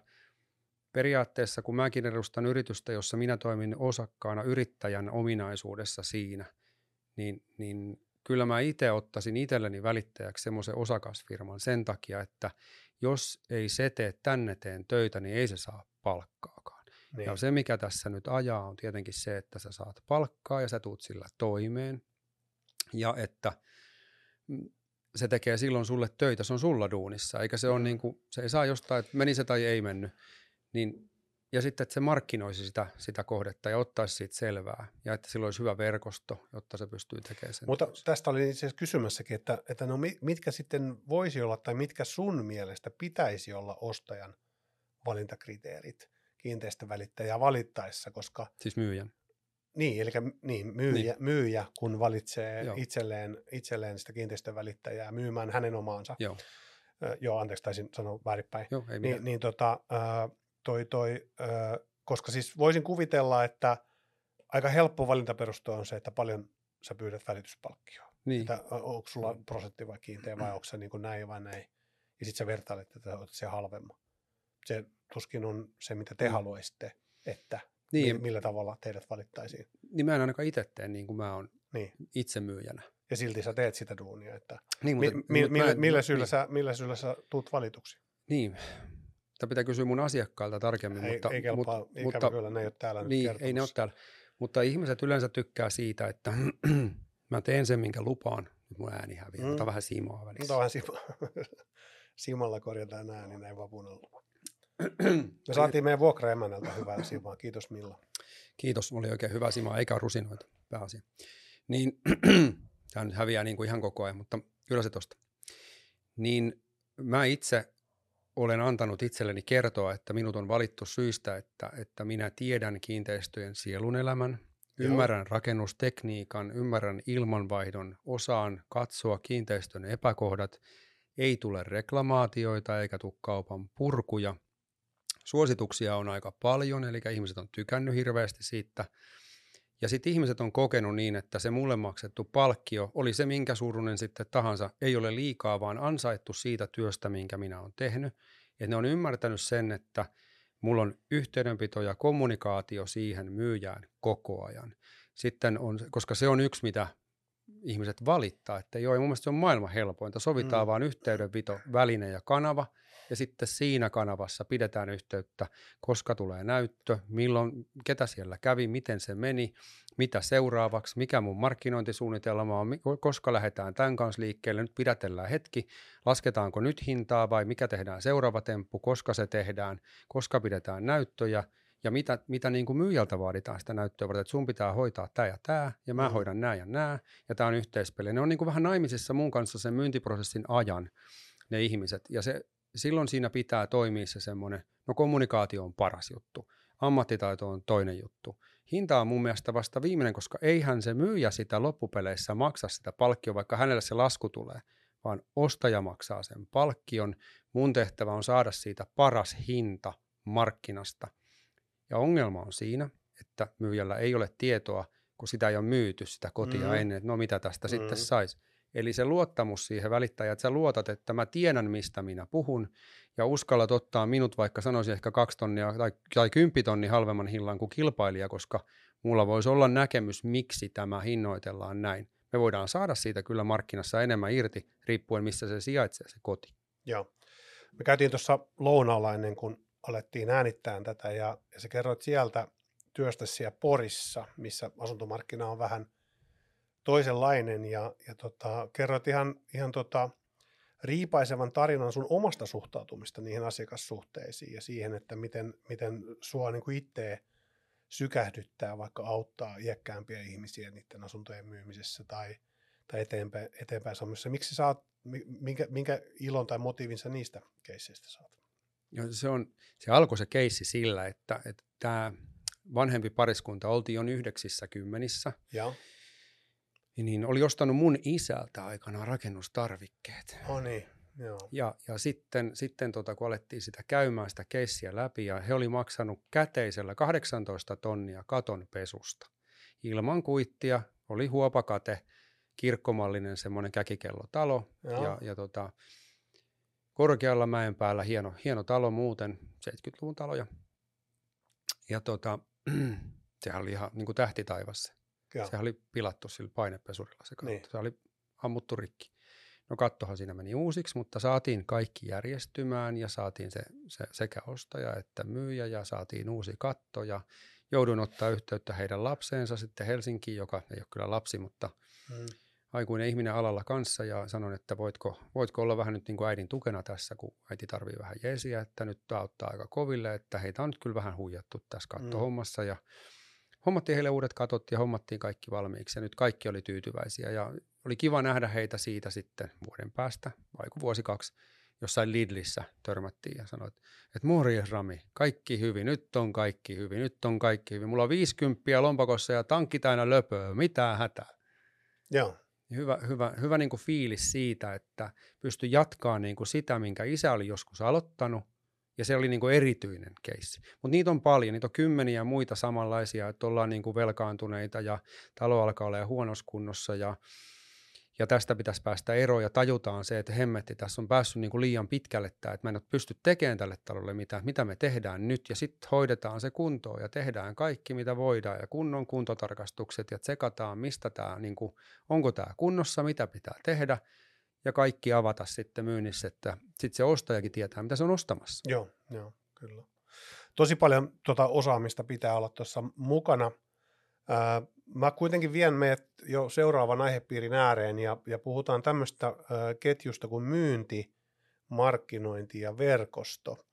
periaatteessa, kun mäkin edustan yritystä, jossa minä toimin osakkaana yrittäjän ominaisuudessa siinä, niin, niin kyllä mä itse ottaisin itselleni välittäjäksi semmoisen osakasfirman sen takia, että jos ei se tee tänne teen töitä, niin ei se saa palkkaakaan. Niin. Ja se, mikä tässä nyt ajaa, on tietenkin se, että sä saat palkkaa ja sä tuut sillä toimeen. Ja että se tekee silloin sulle töitä, se on sulla duunissa. Eikä se ole niin kuin, se ei saa jostain, että meni se tai ei mennyt. Niin, ja sitten, että se markkinoisi sitä, sitä kohdetta ja ottaisi siitä selvää. Ja että sillä olisi hyvä verkosto, jotta se pystyy tekemään sen. Mutta työssä. Tästä oli itse asiassa kysymässäkin, että, että no mitkä sitten voisi olla tai mitkä sun mielestä pitäisi olla ostajan valintakriteerit kiinteistövälittäjää valittaessa, koska... Siis myyjän. Niin, eli niin, myyjä, niin. myyjä, kun valitsee itselleen, itselleen sitä kiinteistövälittäjää myymään hänen omaansa. Joo, äh, joo anteeksi, taisin sanoa väärinpäin. Joo, ei mitään. Ni, niin tota, äh, toi, toi, äh, koska siis voisin kuvitella, että aika helppo valintaperuste on se, että paljon sä pyydät välityspalkkioon. Niin. Onko sulla prosentti vai kiinteä vai onko se niin kuin näin vai näin. Ja sit sä vertailet, että otat se halvemman. Se tuskin on se, mitä te mm. haluaisitte, että... Niin, millä tavalla teidät valittaisiin? Niin mä en ainakaan itse tee niin kuin mä oon niin. itse myyjänä. Ja silti sä teet sitä duunia, että niin, mutta, mi- mi- mutta millä, en, millä, syyllä niin. sä, millä syyllä sä tuut valituksi? Niin, tämä pitää kysyä mun asiakkailta tarkemmin. Ei, mutta, ei kelpaa, mutta, ikävä mutta, kyllä, ne ei ole täällä niin, nyt kertomassa. Ei ne ole täällä, mutta ihmiset yleensä tykkää siitä, että mä teen sen, minkä lupaan. Nyt mun ääni häviää, mutta mm. vähän siimoa välissä. Mutta vähän siimoa. Siimalla korjataan ääni, näin vapunalla. Me saatiin meidän vuokraemänältä hyvää simaa. Kiitos Milla. Kiitos, oli oikein hyvä simaa, eikä rusinoita pääasia. Niin, tämä nyt häviää niin kuin ihan koko ajan, mutta kyllä se tosta. Niin mä itse olen antanut itselleni kertoa, että minut on valittu syistä, että, että minä tiedän kiinteistöjen sielunelämän, ymmärrän Joo. rakennustekniikan, ymmärrän ilmanvaihdon, osaan katsoa kiinteistön epäkohdat, ei tule reklamaatioita eikä tule kaupan purkuja. Suosituksia on aika paljon, eli ihmiset on tykännyt hirveästi siitä. Ja sitten ihmiset on kokenut niin, että se mulle maksettu palkkio, oli se minkä suuruinen sitten tahansa, ei ole liikaa, vaan ansaittu siitä työstä, minkä minä olen tehnyt. Et ne on ymmärtänyt sen, että mulla on yhteydenpito ja kommunikaatio siihen myyjään koko ajan. Sitten on, koska se on yksi, mitä ihmiset valittaa, että joo, mun mielestä se on maailman helpointa. Sovitaan mm. vaan yhteydenpito, väline ja kanava. Ja sitten siinä kanavassa pidetään yhteyttä, koska tulee näyttö, milloin, ketä siellä kävi, miten se meni, mitä seuraavaksi, mikä mun markkinointisuunnitelma on, koska lähdetään tämän kanssa liikkeelle, nyt pidätellään hetki, lasketaanko nyt hintaa vai mikä tehdään seuraava temppu, koska se tehdään, koska pidetään näyttöjä ja mitä, mitä niin kuin myyjältä vaaditaan sitä näyttöä, että sun pitää hoitaa tämä ja tämä ja mä hoidan nämä ja nämä ja tämä on yhteispeli. Ne on niin kuin vähän naimisissa mun kanssa sen myyntiprosessin ajan ne ihmiset ja se silloin siinä pitää toimia se semmoinen, no kommunikaatio on paras juttu, ammattitaito on toinen juttu. Hinta on mun mielestä vasta viimeinen, koska eihän se myyjä sitä loppupeleissä maksa sitä palkkion, vaikka hänelle se lasku tulee, vaan ostaja maksaa sen palkkion. Mun tehtävä on saada siitä paras hinta markkinasta. Ja ongelma on siinä, että myyjällä ei ole tietoa, kun sitä ei ole myyty sitä kotia mm. ennen, että no mitä tästä mm. sitten saisi. Eli se luottamus siihen välittäjään, että sä luotat, että mä tiedän, mistä minä puhun ja uskallat ottaa minut, vaikka sanoisin ehkä kaksi tonnia tai, tai kymppi tonni halvemman hinnan kuin kilpailija, koska mulla voisi olla näkemys, miksi tämä hinnoitellaan näin. Me voidaan saada siitä kyllä markkinassa enemmän irti, riippuen missä se sijaitsee se koti. Joo. Me käytiin tuossa lounaalla ennen kuin alettiin äänittää tätä ja, ja sä kerroit sieltä työstä siellä Porissa, missä asuntomarkkina on vähän toisenlainen ja, ja tota, kerroit ihan, ihan tota, riipaisevan tarinan sun omasta suhtautumista niihin asiakassuhteisiin ja siihen, että miten, miten sua niin kuin itse sykähdyttää vaikka auttaa iäkkäämpiä ihmisiä niiden asuntojen myymisessä tai, tai eteenpäin, eteenpäin saamisessa. Miksi sä oot, minkä, minkä ilon tai motiivin sä niistä keisseistä saat? No, se, on, se alkoi se keissi sillä, että tämä vanhempi pariskunta oltiin jo yhdeksässä kymmenissä. Joo. Niin oli ostanut mun isältä aikanaan rakennustarvikkeet. No niin, joo. Ja, ja sitten, sitten tota, kun alettiin sitä käymään sitä keissiä läpi, ja he oli maksanut käteisellä kahdeksantoista tonnia katon pesusta. Ilman kuittia, oli huopakate, kirkkomallinen semmoinen käkikellotalo, joo. ja, ja tota, korkealla mäen päällä hieno, hieno talo muuten, seitsemänkymmentäluvun taloja. Ja tota, sehän oli ihan niin kuin tähtitaivassa. Joo. Sehän oli pilattu sillä painepesurilla se katto. Niin. Se oli ammuttu rikki. No kattohan siinä meni uusiksi, mutta saatiin kaikki järjestymään ja saatiin se, se sekä ostaja että myyjä ja saatiin uusi katto. Ja jouduin ottaa yhteyttä heidän lapseensa sitten Helsinkiin, joka ei ole kyllä lapsi, mutta mm. aikuinen ihminen alalla kanssa. Ja sanoin, että voitko, voitko olla vähän nyt niin kuin äidin tukena tässä, kun äiti tarvii vähän jeesiä, että nyt tämä ottaa aika koville, että heitä on nyt kyllä vähän huijattu tässä kattohommassa ja hommattiin heille uudet katot ja hommattiin kaikki valmiiksi ja nyt kaikki oli tyytyväisiä ja oli kiva nähdä heitä siitä sitten vuoden päästä, vai kun vuosi kaksi, jossain Lidlissä törmättiin ja sanoit, että morjens Rami, kaikki hyvin, nyt on kaikki hyvin, nyt on kaikki hyvin. Mulla on viisikymppiä lompakossa ja tankki täynnä löpöä, mitään hätää. Joo. Hyvä, hyvä, hyvä niin kuin fiilis siitä, että pystyi jatkamaan niin kuin sitä, minkä isä oli joskus aloittanut. Ja se oli niin kuin erityinen keissi. Mutta niitä on paljon, niitä on kymmeniä muita samanlaisia, että ollaan niin kuin velkaantuneita ja talo alkaa olemaan huonossa kunnossa ja, ja tästä pitäisi päästä eroon ja tajutaan se, että hemmetti, tässä on päässyt niin kuin liian pitkälle tämä, että mä en ole pysty tekemään tälle talolle mitään, mitä me tehdään nyt ja sitten hoidetaan se kuntoon ja tehdään kaikki mitä voidaan ja kunnon kuntotarkastukset ja tsekataan, mistä tämä, niin kuin, onko tämä kunnossa, mitä pitää tehdä. Ja kaikki avata sitten myynnissä, että sitten se ostajakin tietää, mitä se on ostamassa. Joo, joo, kyllä. Tosi paljon tuota osaamista pitää olla tuossa mukana. Ää, mä kuitenkin vien meidät jo seuraavan aihepiirin ääreen ja, ja puhutaan tämmöistä ää, ketjusta kuin myynti, markkinointi ja verkosto.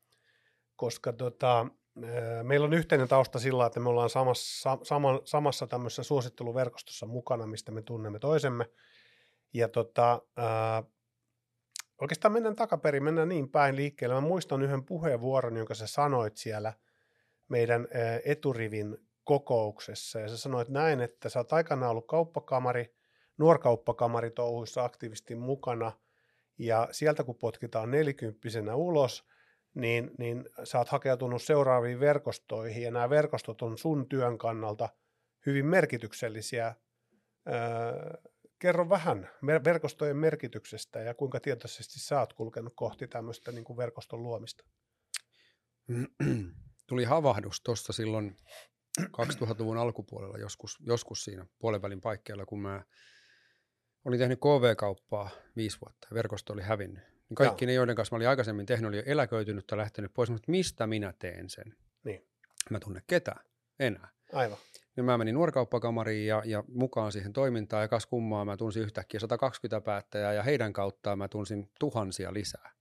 Koska tota, ää, meillä on yhteinen tausta sillä, että me ollaan samassa, sama, samassa tämmöisessä suositteluverkostossa mukana, mistä me tunnemme toisemme. Ja tota, äh, oikeastaan mennään takaperin, mennään niin päin liikkeelle. Mä muistan yhden puheenvuoron, jonka sä sanoit siellä meidän äh, eturivin kokouksessa. Ja sä sanoit näin, että sä oot aikanaan ollut kauppakamari, nuorkauppakamari touhuissa aktiivisesti mukana. Ja sieltä kun potkitaan nelikymppisenä ulos, niin, niin sä oot hakeutunut seuraaviin verkostoihin. Ja nämä verkostot on sun työn kannalta hyvin merkityksellisiä. Äh, Kerro vähän verkostojen merkityksestä ja kuinka tietoisesti sä oot kulkenut kohti tämmöistä niin kuin verkoston luomista. Tuli havahdus tuossa silloin kaksituhattaluvun alkupuolella joskus, joskus siinä puolenvälin paikkeilla, kun mä olin tehnyt koo vee-kauppaa viisi vuotta ja verkosto oli hävinnyt. Kaikki ja. Ne, joiden kanssa mä olin aikaisemmin tehnyt, oli jo eläköitynyt tai lähtenyt pois, mutta mistä minä teen sen? Niin. Mä tunnen ketään enää. Aivan. Ja mä menin nuorkauppakamariin ja, ja mukaan siihen toimintaan ja kas kummaa mä tunsin yhtäkkiä sata kaksikymmentä päättäjää ja heidän kauttaan mä tunsin tuhansia lisää.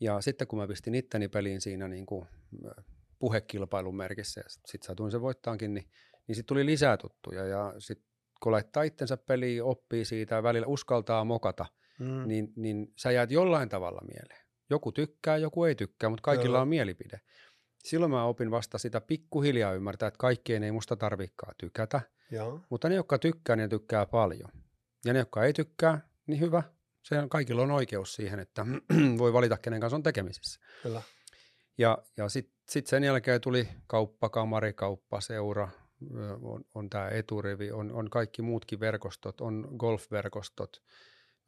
Ja sitten kun mä pistin itteni peliin siinä niin kuin puhekilpailun merkissä ja sit satuin sen voittaankin, niin, niin sit tuli lisää tuttuja ja sit kun laittaa itsensä peliin, oppii siitä ja välillä uskaltaa mokata, mm. niin, niin sä jäät jollain tavalla mieleen. Joku tykkää, joku ei tykkää, mutta kaikilla on mielipide. Silloin mä opin vasta sitä pikkuhiljaa ymmärtää, että kaikkeen ei musta tarvikaan tykätä, Joo. mutta ne, jotka tykkää, ne tykkää paljon. Ja ne, jotka ei tykkää, niin hyvä. Sehän kaikilla on oikeus siihen, että voi valita, kenen kanssa on tekemisissä. Kyllä. Ja, ja sitten sit sen jälkeen tuli kauppa, kamari, kauppa, seura, on, on tämä eturivi, on, on kaikki muutkin verkostot, on golfverkostot.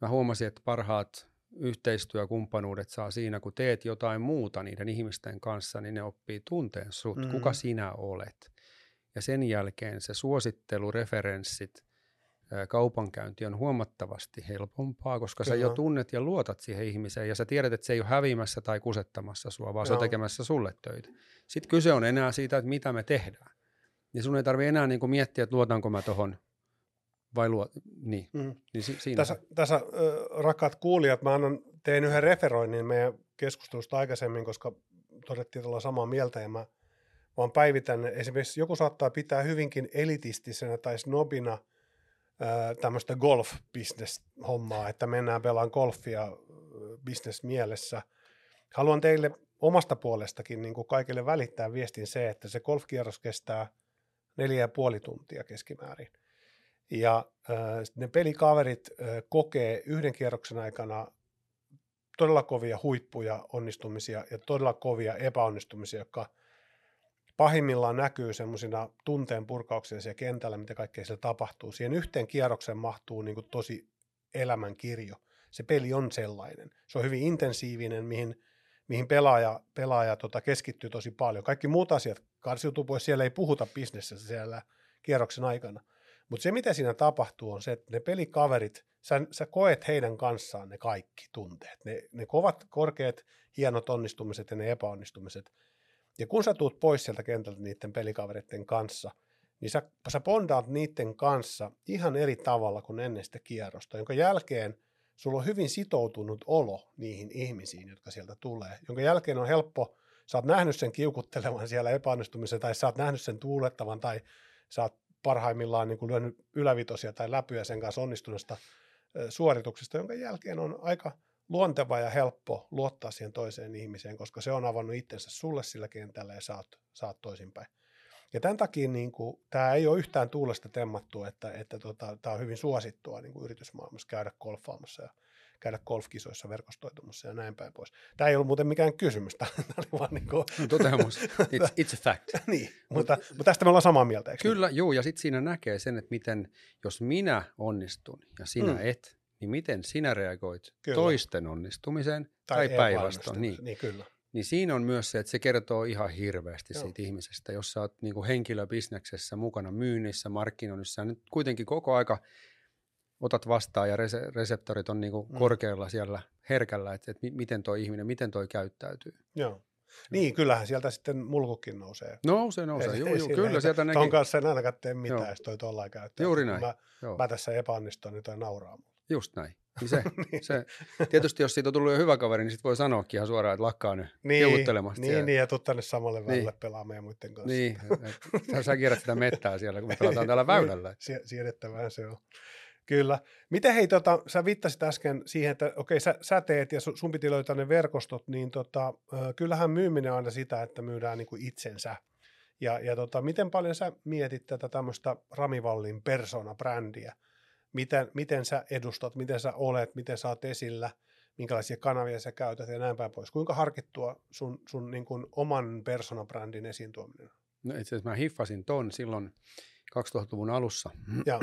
Mä huomasin, että parhaat yhteistyökumppanuudet saa siinä, kun teet jotain muuta niiden ihmisten kanssa, niin ne oppii tunteen sut, mm-hmm. kuka sinä olet. Ja sen jälkeen se suosittelu, referenssit, kaupankäynti on huomattavasti helpompaa, koska Kyllä. sä jo tunnet ja luotat siihen ihmiseen ja sä tiedät, että se ei ole hävimässä tai kusettamassa sua, vaan Joo. se on tekemässä sulle töitä. Sitten kyse on enää siitä, että mitä me tehdään. Ja sun ei tarvitse enää niin kuin miettiä, että luotanko mä tohon. Vai luo, niin. Mm. niin si- tässä, tässä rakkaat kuulijat, mä annan, tein yhden referoinnin meidän keskustelusta aikaisemmin, koska todettiin olla samaa mieltä ja mä vaan päivitän. Esimerkiksi joku saattaa pitää hyvinkin elitistisenä tai snobina tämmöistä golf-business-hommaa, että mennään pelaan golfia business-mielessä. Haluan teille omasta puolestakin niin kuin kaikille välittää viestin se, että se golfkierros kestää neljä ja puoli tuntia keskimäärin. Ja äh, ne pelikaverit äh, kokee yhden kierroksen aikana todella kovia huippuja, onnistumisia ja todella kovia epäonnistumisia, jotka pahimmillaan näkyy semmoisina tunteen purkauksia siellä kentällä, mitä kaikkea siellä tapahtuu. Siihen yhteen kierrokseen mahtuu niin kuin tosi elämänkirjo. Se peli on sellainen. Se on hyvin intensiivinen, mihin, mihin pelaaja, pelaaja tota, keskittyy tosi paljon. Kaikki muut asiat karsiutuu pois. Siellä ei puhuta bisnessä siellä kierroksen aikana. Mutta se, mitä siinä tapahtuu, on se, että ne pelikaverit, sä, sä koet heidän kanssaan ne kaikki tunteet. Ne, ne kovat, korkeat, hienot onnistumiset ja ne epäonnistumiset. Ja kun sä tuut pois sieltä kentältä niiden pelikavereiden kanssa, niin sä, sä bondaat niiden kanssa ihan eri tavalla kuin ennen sitä kierrosta, jonka jälkeen sulla on hyvin sitoutunut olo niihin ihmisiin, jotka sieltä tulee. Jonka jälkeen on helppo, sä oot nähnyt sen kiukuttelevan siellä epäonnistumisen, tai sä oot nähnyt sen tuulettavan, tai sä oot parhaimmillaan niin kuin lyönyt ylävitosia tai läpyjä sen kanssa onnistuneesta suorituksesta, jonka jälkeen on aika, luonteva ja helppo luottaa siihen toiseen ihmiseen, koska se on avannut itsensä sulle sillä kentällä ja saat, saat toisinpäin. Ja tämän takia niin kuin, tämä ei ole yhtään tuulesta temmattu, että, että tota, tämä on hyvin suosittua niin kuin yritysmaailmassa käydä golfaamassa ja käydä golfkisoissa verkostoitumassa ja näin päin pois. Tämä ei ollut muuten mikään kysymys, tämä oli vaan niin kuin... Toteamus, it's, it's a fact. Niin, mutta, Mut, mutta tästä me ollaan samaa mieltä, eikö? Kyllä, juu, ja sitten siinä näkee sen, että miten, jos minä onnistun ja sinä mm. et, niin miten sinä reagoit kyllä. toisten onnistumiseen tai, tai päinvastoin. Niin. niin, kyllä. Niin siinä on myös se, että se kertoo ihan hirveästi Joo. siitä ihmisestä, jos sä oot niinku henkilöbisneksessä mukana myynnissä, markkinoinnissa, nyt kuitenkin koko aika otat vastaan ja rese- reseptorit on niinku mm. korkealla siellä herkällä, että et miten toi ihminen, miten toi käyttäytyy. Joo. Niin, kyllähän sieltä sitten mulkukin nousee. Nousee, nousee, joo, joo, kyllä sieltä näki. Ton kanssa en ainakaan tee mitään, joo. jos toi tollaan käyttää. Juuri näin. Mä, mä tässä epäonnistuin, nyt en nauraa mulle. Just näin. Niin se, se. Tietysti jos siitä on tullut jo hyvä kaveri, niin sit voi sanoakin ihan suoraan, että lakkaa nyt juuttelemasta. Niin, niin, ja tuu tänne samalle välille niin. pelaamaan muiden kanssa. Niin, sä kierrät sitä mettää siellä, kun me pelataan täällä väylällä. Sie- siedettävää se on. Kyllä. Miten hei, tota, sä viittasit äsken siihen, että okei, sä, sä teet ja sun piti löytää ne verkostot, niin tota, kyllähän myyminen on aina sitä, että myydään niin kuin itsensä. Ja, ja tota, miten paljon sä mietit tätä tämmöistä Rami Vallin persona-brändiä? Miten, miten sä edustat, miten sä olet, miten sä oot esillä, minkälaisia kanavia sä käytät ja näin päin pois. Kuinka harkittua sun, sun niin kuin oman persona-brändin esiin tuominen? No itse asiassa mä hiffasin ton silloin kaksituhattaluvun alussa. Ja.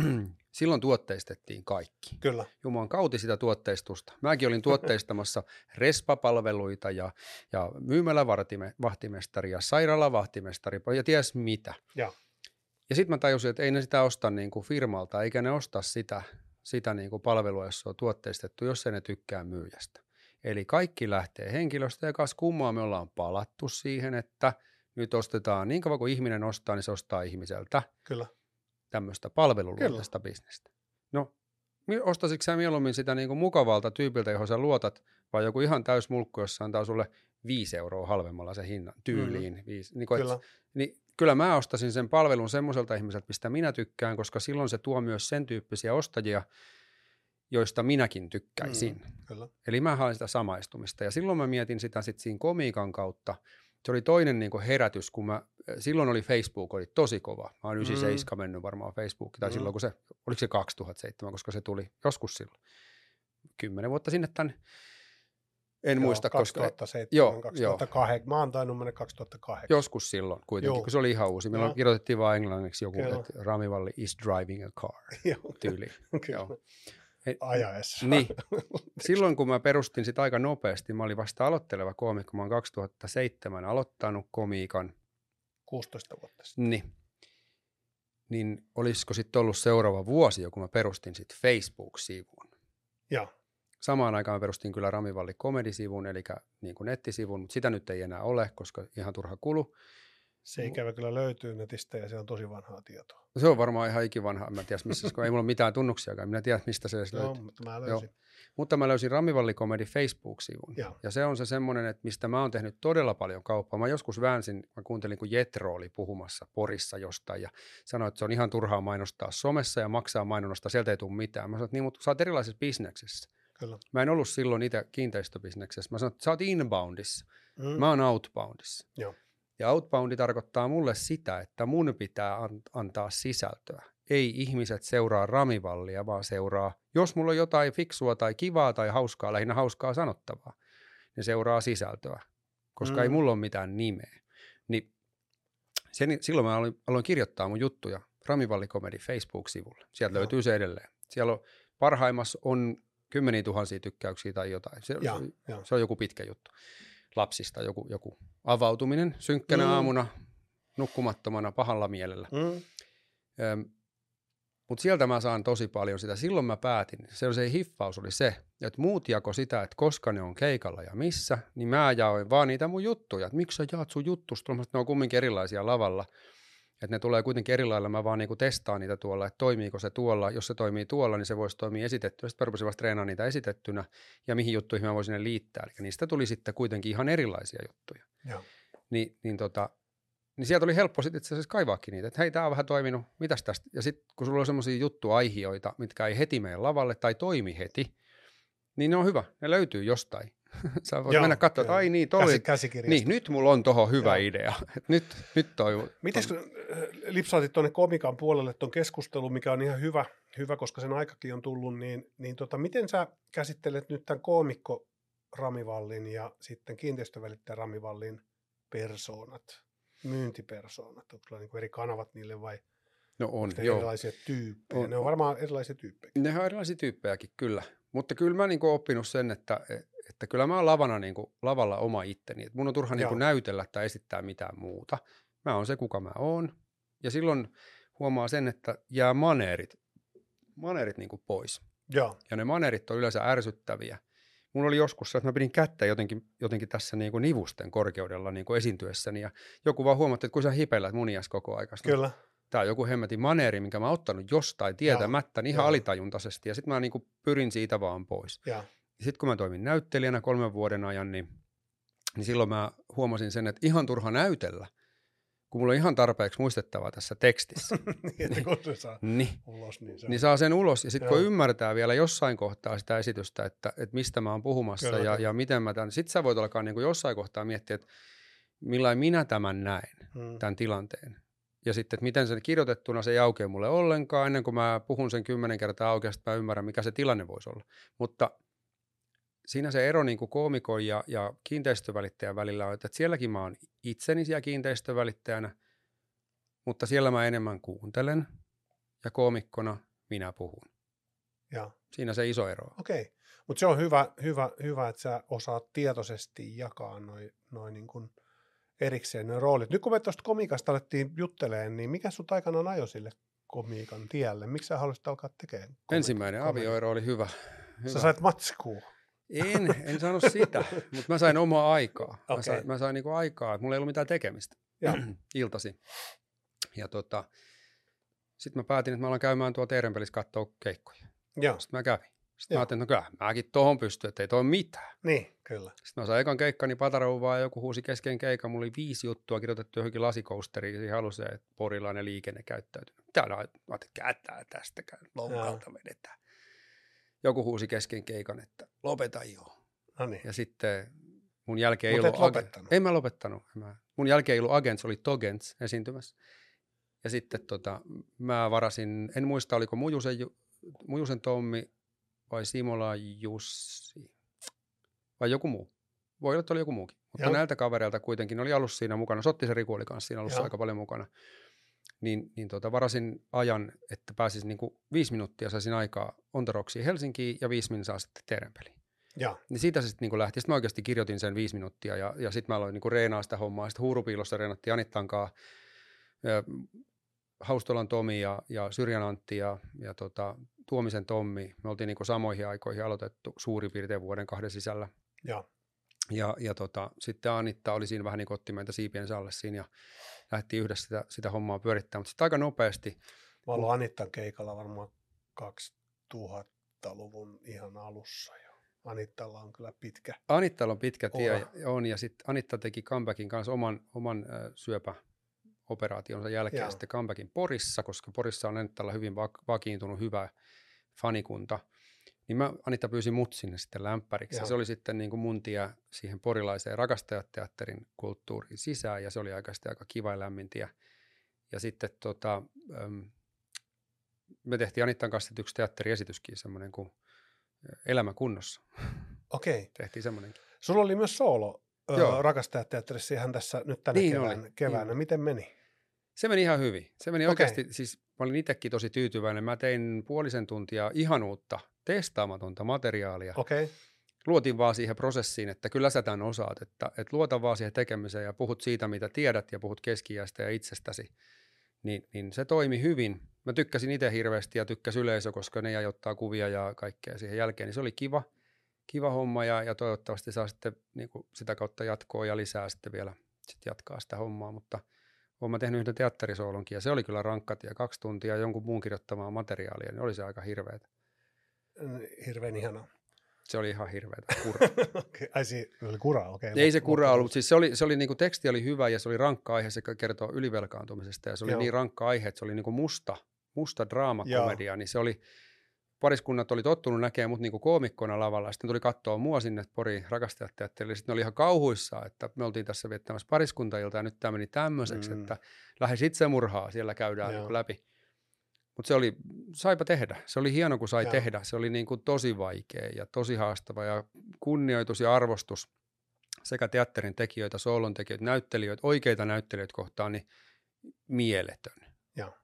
Silloin tuotteistettiin kaikki. Kyllä. Jumalan kauti sitä tuotteistusta. Mäkin olin tuotteistamassa respapalveluita ja, ja myymälävahtimestari ja sairaalavahtimestari ja ties mitä. Ja. Ja sitten mä tajusin, että ei ne sitä osta niinku firmalta, eikä ne osta sitä, sitä niinku palvelua, jos se on tuotteistettu, jos ei ne tykkää myyjästä. Eli kaikki lähtee henkilöstä ja kas kummaa me ollaan palattu siihen, että nyt ostetaan, niin kauan kuin ihminen ostaa, niin se ostaa ihmiseltä Kyllä. tämmöistä palveluluontaista bisnestä. No, ostasitko sä mieluummin sitä niinku mukavalta tyypiltä, johon sä luotat, vai joku ihan täysmulkku, jossa antaa sulle viisi euroa halvemmalla sen hinnan tyyliin? Mm-hmm. Viisi, niin Kyllä. Et, niin, Kyllä mä ostasin sen palvelun semmoiselta ihmiseltä, mistä minä tykkään, koska silloin se tuo myös sen tyyppisiä ostajia, joista minäkin tykkäisin. Mm, Eli mä hain sitä samaistumista ja silloin mä mietin sitä sitten siinä komiikan kautta. Se oli toinen niinku herätys, kun mä, silloin oli Facebook, oli tosi kova. Mä oon yhdeksänkymmentäseitsemän mm. mennyt varmaan Facebookiin, tai mm. silloin kun se, oliko se kaksituhattaseitsemän, koska se tuli joskus silloin. Kymmenen vuotta sinne tänne. En joo, muista, kaksituhattaseitsemän, koska... Joo, kaksituhattakahdeksan, mä oon tainnut mennä kaksituhattakahdeksan. Joskus silloin kuitenkin, joo. kun se oli ihan uusi. Meillä kirjoitettiin vaan englanniksi joku, Kyllä. että Rami Valli is driving a car tyyli. Joo. Ajaessa. Niin. Silloin kun mä perustin sitä aika nopeasti, mä olin vasta aloitteleva koomikko. Mä oon kaksituhattaseitsemän aloittanut komiikan. kuusitoista vuotta sitten. Niin. Niin olisiko sitten ollut seuraava vuosi jo, kun mä perustin sitten Facebook-sivun. Joo. Samaan aikaan perustin kyllä Rami Valli komedisivun, eli niin kuin nettisivun, mutta sitä nyt ei enää ole, koska ihan turha kulu. Se ikävä kyllä löytyy netistä ja se on tosi vanhaa tietoa. Se on varmaan ihan ikivanhaa, mä en tiedä missä, koska ei mulla ole mitään tunnuksiakaan, minä tiedän mistä se edes no, löytyy. Mutta mä löysin. Joo. Mutta mä löysin Rami Valli komedi Facebook-sivun ja. ja se on se semmoinen, että mistä mä oon tehnyt todella paljon kauppaa. Mä joskus väänsin, mä kuuntelin kun Jetro oli puhumassa Porissa jostain ja sanoi, että se on ihan turhaa mainostaa somessa ja maksaa mainonnosta, sieltä ei tule mitään. Mä sanoin, että niin, mutta sä oot erilaisessa bisneksessä. Kyllä. Mä en ollut silloin itse kiinteistöbisneksessä. Mä sanoin, että sä oot inboundissa, mm. mä oon outboundissa. Joo. Ja outboundi tarkoittaa mulle sitä, että mun pitää antaa sisältöä. Ei ihmiset seuraa Rami Vallia, vaan seuraa, jos mulla on jotain fiksua tai kivaa tai hauskaa, lähinnä hauskaa sanottavaa, ne seuraa sisältöä, koska mm. ei mulla ole mitään nimeä. Niin sen, silloin mä aloin, aloin kirjoittaa mun juttuja Rami Valli Comedy Facebook-sivulle. Sieltä Joo. löytyy se edelleen. Siellä on, parhaimmassa on... Kymmeniä tuhansia tykkäyksiä tai jotain. Se, ja, se, ja. se on joku pitkä juttu. Lapsista joku, joku avautuminen synkkänä mm. aamuna, nukkumattomana, pahalla mielellä. Mm. Öm, mut sieltä mä saan tosi paljon sitä. Silloin mä päätin, se, se hiffaus oli se, että muut jako sitä, että koska ne on keikalla ja missä, niin mä jaoin vaan niitä mun juttuja. Että miksi sä jaat sun juttusta? Ne on kumminkin erilaisia lavalla. Että ne tulee kuitenkin eri lailla, mä vaan niinku testaan niitä tuolla, että toimiiko se tuolla. Jos se toimii tuolla, niin se voisi toimia esitettynä. Sitten mä rupesin vasta treenaamaan niitä esitettynä ja mihin juttuihin mä voisin ne liittää. Eli niistä tuli sitten kuitenkin ihan erilaisia juttuja. Ni, niin, tota, niin sieltä oli helppo sitten itse asiassa kaivaakin niitä, että hei, tää on vähän toiminut, mitäs tästä? Ja sitten kun sulla on semmoisia juttuaihioita, mitkä ei heti mene lavalle tai toimi heti, niin ne on hyvä, ne löytyy jostain. Sä voit joo, mennä katsomaan, että ai niin, toli, Käsi, niin, nyt mulla on tuohon hyvä joo. idea. Nyt, nyt toi, miten ton... lipsautit tuonne komikan puolelle tuon keskustelun, mikä on ihan hyvä, hyvä koska sen aikakin on tullut, niin, niin tota, miten sä käsittelet nyt tämän koomikko Rami Vallin ja sitten kiinteistövälittäjä Rami Vallin persoonat, myyntipersoonat, onko sulla niinku eri kanavat niille vai? No on, joo. Erilaisia tyyppejä, on, ne on varmaan erilaisia tyyppejä. Ne on erilaisia tyyppejäkin, kyllä. Mutta kyllä mä oon niinku oppinut sen, että, että kyllä mä oon lavana, niinku, lavalla oma itteni. Et mun on turha niinku näytellä tai esittää mitään muuta. Mä oon se, kuka mä oon. Ja silloin huomaa sen, että jää maneerit, maneerit niinku pois. Joo. Ja ne maneerit on yleensä ärsyttäviä. Mulla oli joskus se, että mä pidin kättä jotenkin, jotenkin tässä niinku nivusten korkeudella niinku esiintyessäni. Ja joku vaan huomatti, että kun sä hipeilät munias koko aikas. Kyllä. Tämä on joku hemmetin maneeri, minkä mä oon ottanut jostain tietämättä ihan Jaa. alitajuntaisesti, ja sitten mä niinku pyrin siitä vaan pois. Sitten kun mä toimin näyttelijänä kolmen vuoden ajan, niin, niin silloin mä huomasin sen, että ihan turha näytellä, kun mulla on ihan tarpeeksi muistettavaa tässä tekstissä. niin, että kun se saa niin, ulos, niin saa. Niin saa sen ulos, ja sitten kun ymmärtää vielä jossain kohtaa sitä esitystä, että, että mistä mä oon puhumassa Kyllä, ja, ja miten mä tämän, sitten sä voit alkaa niinku jossain kohtaa miettiä, että millain minä tämän näen, hmm. tämän tilanteen. Ja sitten, että miten sen kirjoitettuna se ei aukea mulle ollenkaan, ennen kuin mä puhun sen kymmenen kertaa aukeasta, mä ymmärrän, mikä se tilanne voisi olla. Mutta siinä se ero niin kuin koomikon ja, ja kiinteistövälittäjän välillä on, että sielläkin mä oon itseni siellä kiinteistövälittäjänä, mutta siellä mä enemmän kuuntelen ja koomikkona minä puhun. Ja. Siinä se iso ero on. Okei, mutta se on hyvä, hyvä, hyvä, että sä osaat tietoisesti jakaa noin noi niin kuin... erikseen ne roolit. Nyt kun me tuosta komiikasta alettiin juttelemaan, niin mikä sut aikanaan ajoi sille komiikan tielle? Miksi sä haluaisit alkaa tekemään komiikkaa? Ensimmäinen avioero oli hyvä. hyvä. Sä sait matskua. En, en saanut sitä, mutta mä sain omaa aikaa. Okay. Mä sain, mä sain niinku aikaa, että mulla ei ollut mitään tekemistä iltasi. Ja tota, sitten mä päätin, että mä alan käymään tuolla teidän pelissä katsoa keikkoja. Joo. Sitten mä kävin. Sitten Joo. mä ajattelin, että no kyllä, mäkin tohon pystyn, ettei toi mitään. Niin, kyllä. Sitten mä sain ekan keikkani patarouvaa ja joku huusi kesken keikan. Mulla oli viisi juttua kirjoitettu johonkin lasikousteriin ja siihen halusi, että porilainen liikenne käyttäytyy. Täällä on, että kätää tästä, loukalta vedetään. Joku huusi kesken keikan, että lopeta joo. No niin. Ja sitten mun jälkeen ei ollut... Mutta et lopettanut. Ag- en mä lopettanut. Mä. Mun jälkeen ei ollut agents, oli togents esiintymässä. Ja sitten tota, mä varasin, en muista oliko Mujusen, Mujusen Tommi, vai Simola Jussi, vai joku muu. Voi olla, että oli joku muukin. Mutta Joo. näiltä kavereilta kuitenkin oli alussa siinä mukana. Sottisen Riku oli kanssa siinä alussa Joo. aika paljon mukana. Niin, niin tota, varasin ajan, että pääsis niinku viisi minuuttia saisin aikaa Ontaroksiin Helsinkiin ja viisi minuuttia sitten Terenpeliin. Niin siitä se sitten niinku lähti. Sitten mä oikeasti kirjoitin sen viisi minuuttia ja, ja sitten mä aloin niinku reenaa sitä hommaa. Sitten Huurupiilossa reenattiin Anittankaa, Haustolan Tomi ja, ja Syrjän Antti ja, ja tota... Tuomisen Tommi, me oltiin niinku samoihin aikoihin aloitettu suurin piirtein vuoden kahden sisällä. Ja, ja, ja tota, sitten Anitta oli siinä vähän niin kuin otti meitä siipien alle siinä ja lähti yhdessä sitä, sitä hommaa pyörittämään. Mutta sitten aika nopeasti. Mä olin Anittan keikalla varmaan kaksituhattaluvun ihan alussa jo. Anittalla on kyllä pitkä. Anittalla on pitkä tie on ja sitten Anitta teki comebackin kanssa oman, oman äh, syöpä. Operaationsa jälkeen Jaa. sitten comebackin Porissa, koska Porissa on Anittalla hyvin vakiintunut hyvä fanikunta. Niin mä Anitta pyysi mut sinne sitten lämpäriksi. Ja se oli sitten niin kuin mun tie siihen porilaiseen rakastajateatterin kulttuuriin sisään ja se oli aikaisesti aika kiva ja lämmin tie. Ja sitten tota, me tehtiin Anittan kanssa yksi teatteriesityskin, semmoinen kuin Elämä kunnossa. Okei. Okay. Tehtiin semmoinenkin. Sulla oli myös soolo. Joo. Rakastajateatterissa ihan tässä nyt tänä niin kevään, keväänä. Niin. Miten meni? Se meni ihan hyvin. Se meni okay. oikeasti, siis mä olin itsekin tosi tyytyväinen. Mä tein puolisen tuntia ihan uutta, testaamatonta materiaalia. Okay. Luotin vaan siihen prosessiin, että kyllä sä tämän osaat. Että, että luota vaan siihen tekemiseen ja puhut siitä, mitä tiedät ja puhut keski-iästä ja itsestäsi. Niin, niin se toimi hyvin. Mä tykkäsin itse hirveästi ja tykkäs yleisö, koska ne jäi ottaa kuvia ja kaikkea siihen jälkeen. Niin se oli kiva. Kiva homma ja, ja toivottavasti saa sitten niin kuin sitä kautta jatkoa ja lisää sitten vielä sit jatkaa sitä hommaa, mutta olen mä tehnyt yhden teatterisoolonkin ja se oli kyllä rankka tie, kaksi tuntia jonkun muun kirjoittamaa materiaalia, niin oli se aika hirveätä. Hirveän ihanaa. Se oli ihan hirveätä, kuraa. okay. Ai se oli kuraa, okei. Okay. Ei se kuraa ollut, siis se oli, se oli niin kuin teksti oli hyvä ja se oli rankka aihe, se kertoo ylivelkaantumisesta ja se oli Joo. niin rankka aihe, että se oli niin kuin musta, musta draamakomedia, Joo. niin se oli... pariskunnat oli tottunut näkemään mut niinku koomikkona lavalla. Sitten tuli katsoa mua sinne Pori rakastajat teatterille. Sitten ne oli ihan kauhuissaan, että me oltiin tässä viettämässä pariskuntailta ja nyt tämä meni tämmöiseksi, mm. että lähes itsemurhaa siellä käydään niinku läpi. Mutta se oli, saipa tehdä. Se oli hieno, kun sai Joo. tehdä. Se oli niinku tosi vaikea ja tosi haastava ja kunnioitus ja arvostus sekä teatterin tekijöitä, soolon tekijöitä, näyttelijöitä, oikeita näyttelijöitä kohtaan, niin mieletön. Joo.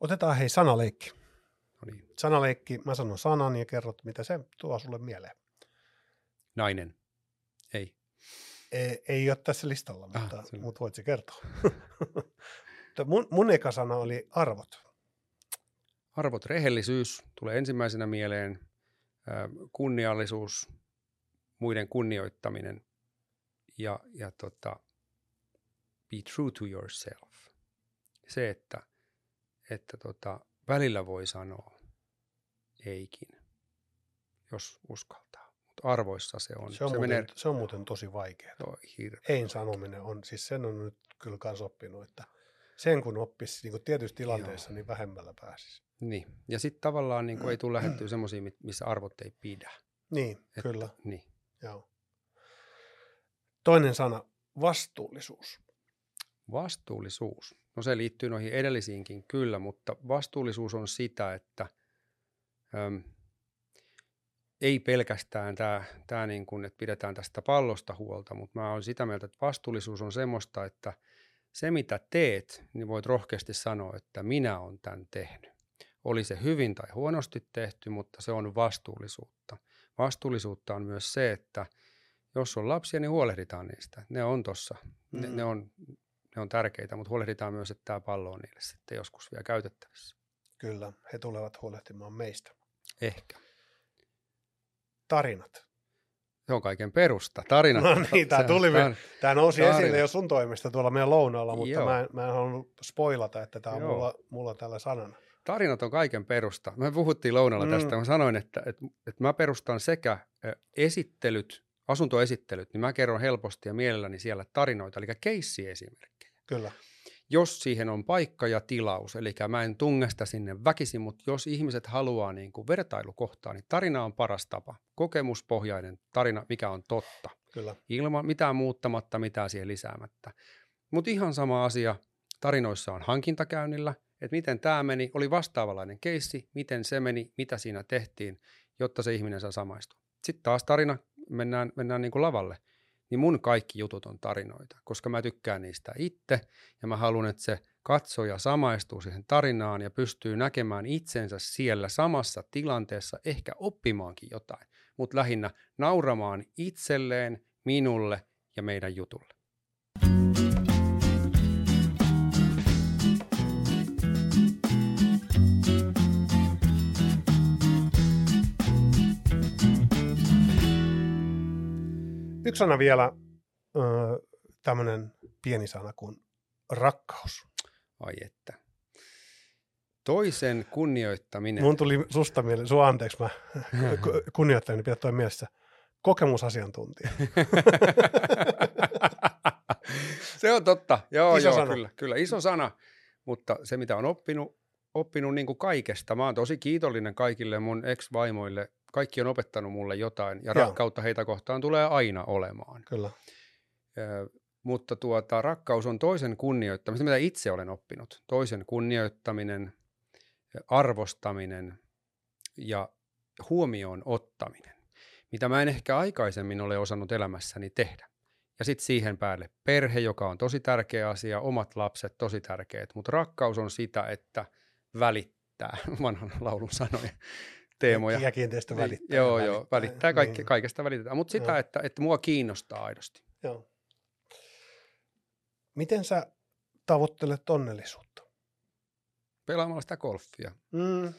Otetaan hei sanaleikki. No niin. Sanaleikki, mä sanon sanan ja kerrot, mitä se tuo sulle mieleen. Nainen. Ei. Ei, ei ole tässä listalla, mutta, ah, mutta voit se kertoa. mun, mun eka sana oli arvot. Arvot, rehellisyys tulee ensimmäisenä mieleen, kunniallisuus, muiden kunnioittaminen ja, ja tota, be true to yourself. Se, että, että tota, välillä voi sanoa eikin, jos uskaltaa, mutta arvoissa se on. Se on, se muuten, menee, se on muuten tosi vaikeaa. Ein sanominen on, siis sen on nyt kyllä kans oppinut, että sen kun oppisi niin kun tietyissä tilanteissa, Joo. niin vähemmällä pääsisi. Niin, ja sitten tavallaan niin kun ei tule lähdettyä semmoisia, missä arvot ei pidä. Niin, että, kyllä. Niin. Joo. Toinen sana, vastuullisuus. Vastuullisuus. No se liittyy noihin edellisiinkin kyllä, mutta vastuullisuus on sitä, että äm, ei pelkästään tämä, tää niin kun, että pidetään tästä pallosta huolta, mutta mä oon sitä mieltä, että vastuullisuus on semmoista, että se, mitä teet, niin voit rohkeasti sanoa, että minä olen tämän tehnyt. Oli se hyvin tai huonosti tehty, mutta se on vastuullisuutta. Vastuullisuutta on myös se, että jos on lapsia, niin huolehditaan niistä. Ne on tossa. Ne, mm. ne, on, ne on tärkeitä, mutta huolehditaan myös, että tämä pallo on niille sitten joskus vielä käytettävissä. Kyllä, he tulevat huolehtimaan meistä. Ehkä. Tarinat. Se on kaiken perusta. Tarinat. No niin, tämä, tuli, tämän, tämä nousi tarina. Esille jo sun toimesta tuolla meidän lounaalla, mutta mä en, mä en halunnut spoilata, että tämä on mulla, mulla tällä sanana. Tarinat on kaiken perusta. Me puhuttiin lounalla mm. tästä. Mä sanoin, että, että, että mä perustan sekä esittelyt, asuntoesittelyt, niin mä kerron helposti ja mielelläni siellä tarinoita, eli keissiesimerkkejä. Kyllä. Jos siihen on paikka ja tilaus, eli mä en tungesta sinne väkisin, mutta jos ihmiset haluaa niin kuin vertailukohtaa, niin tarina on paras tapa. Kokemuspohjainen tarina, mikä on totta. Kyllä. Ilman mitään muuttamatta, mitään siihen lisäämättä. Mutta ihan sama asia tarinoissa on hankintakäynnillä, että miten tämä meni, oli vastaavanlainen keissi, miten se meni, mitä siinä tehtiin, jotta se ihminen saa samaistua. Sitten taas tarina, mennään, mennään niin kuin lavalle. Niin mun kaikki jutut on tarinoita, koska mä tykkään niistä itse ja mä haluan, että se katsoja samaistuu siihen tarinaan ja pystyy näkemään itsensä siellä samassa tilanteessa, ehkä oppimaankin jotain, mutta lähinnä nauramaan itselleen, minulle ja meidän jutulle. Yksi sana vielä, tämmöinen pieni sana kuin rakkaus. Ai että. Toisen kunnioittaminen. Mun tuli susta mieleen, sua anteeksi mä kunnioittaminen, pidät toi mielessä. Kokemusasiantuntija. Se on totta, joo iso joo, sana. Kyllä, kyllä iso sana, mutta se mitä on oppinut, oppinut niin kuin kaikesta. Mä oon tosi kiitollinen kaikille mun ex-vaimoille. Kaikki on opettanut mulle jotain ja Joo. rakkautta heitä kohtaan tulee aina olemaan. Kyllä. Ö, mutta tuota, rakkaus on toisen kunnioittaminen, mitä itse olen oppinut. Toisen kunnioittaminen, arvostaminen ja huomioon ottaminen, mitä mä en ehkä aikaisemmin ole osannut elämässäni tehdä. Ja sitten siihen päälle perhe, joka on tosi tärkeä asia, omat lapset tosi tärkeät. Mutta rakkaus on sitä, että välittää, vanhan laulun sanoja. Teemoja. Ja kiinteistö välittää. Joo, välittää. joo, välittää, kaikke, niin. kaikesta välitetään, mutta sitä, että, että mua kiinnostaa aidosti. Joo. Miten sä tavoittelet onnellisuutta? Pelaamalla sitä golfia. Mm.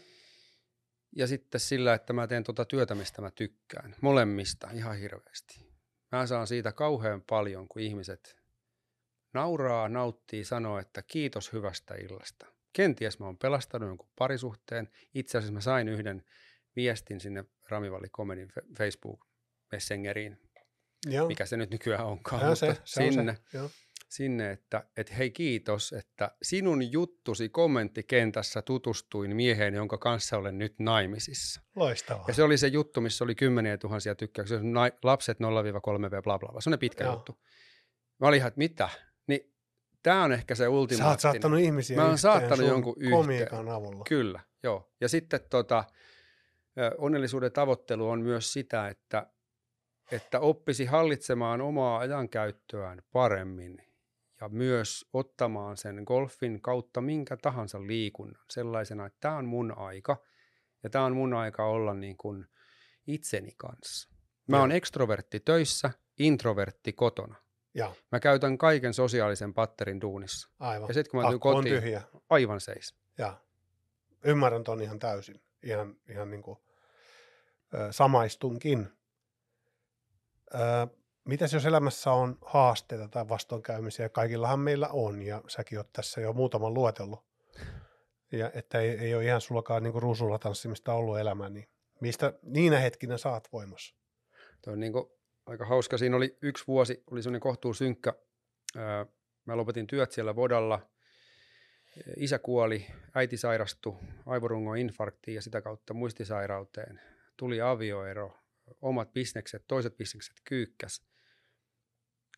Ja sitten sillä, että mä teen tuota työtä, mistä mä tykkään. Molemmista ihan hirveästi. Mä saan siitä kauhean paljon, kun ihmiset nauraa, nauttii, sanoo, että kiitos hyvästä illasta. Kenties mä oon pelastanut jonkun parisuhteen. Itse asiassa mä sain yhden viestin sinne Rami Valli Comedyn Facebook Messengeriin, Joo. mikä se nyt nykyään onkaan, ja mutta se, se sinne. On se. sinne, että et hei kiitos, että sinun juttusi kommenttikentässä tutustuin mieheen, jonka kanssa olen nyt naimisissa. Loistavaa. Ja se oli se juttu, missä oli kymmeniä tuhansia tykkäyksiä, lapset nolla kolme vuotiaat, bla bla bla, se on pitkä Joo. juttu. Mä olin ihan, että mitä? Niin, tää on ehkä se ultimaattinen. Sä oot saattanut ihmisiä Mä oon saattanut jonkun komiikan avulla. Kyllä, joo. Ja sitten tota, onnellisuuden tavoittelu on myös sitä, että että oppisi hallitsemaan omaa ajankäyttöään paremmin ja myös ottamaan sen golfin kautta minkä tahansa liikunnan sellaisena, että tämä on mun aika ja tämä on mun aika olla niin kuin itseni kanssa. Mä oon ekstrovertti töissä, introvertti kotona. Ja. Mä käytän kaiken sosiaalisen patterin duunissa. Aivan. Ja sitten kun mä tulen kotiin, tyhjä. Aivan seis. Ja. Ymmärrän ton ihan täysin, ihan, ihan niin kuin ö, samaistunkin. Öö, mitäs jos elämässä on haasteita tai vastoinkäymisiä? Kaikillahan meillä on, ja säkin oot tässä jo muutaman luetellut. Ja että ei, ei ole ihan sulkaan niin kuin ruusulla tanssimista ollut elämä, niin mistä niinä hetkinä saat voimassa? Tuo on niin kuin aika hauska. Siinä oli yksi vuosi, oli semmoinen kohtuu synkkä. Öö, mä lopetin työt siellä Vodalla. Isä kuoli, äiti sairastui aivorungon infarktiin ja sitä kautta muistisairauteen. Tuli avioero. Omat bisnekset, toiset bisnekset kyykkäs.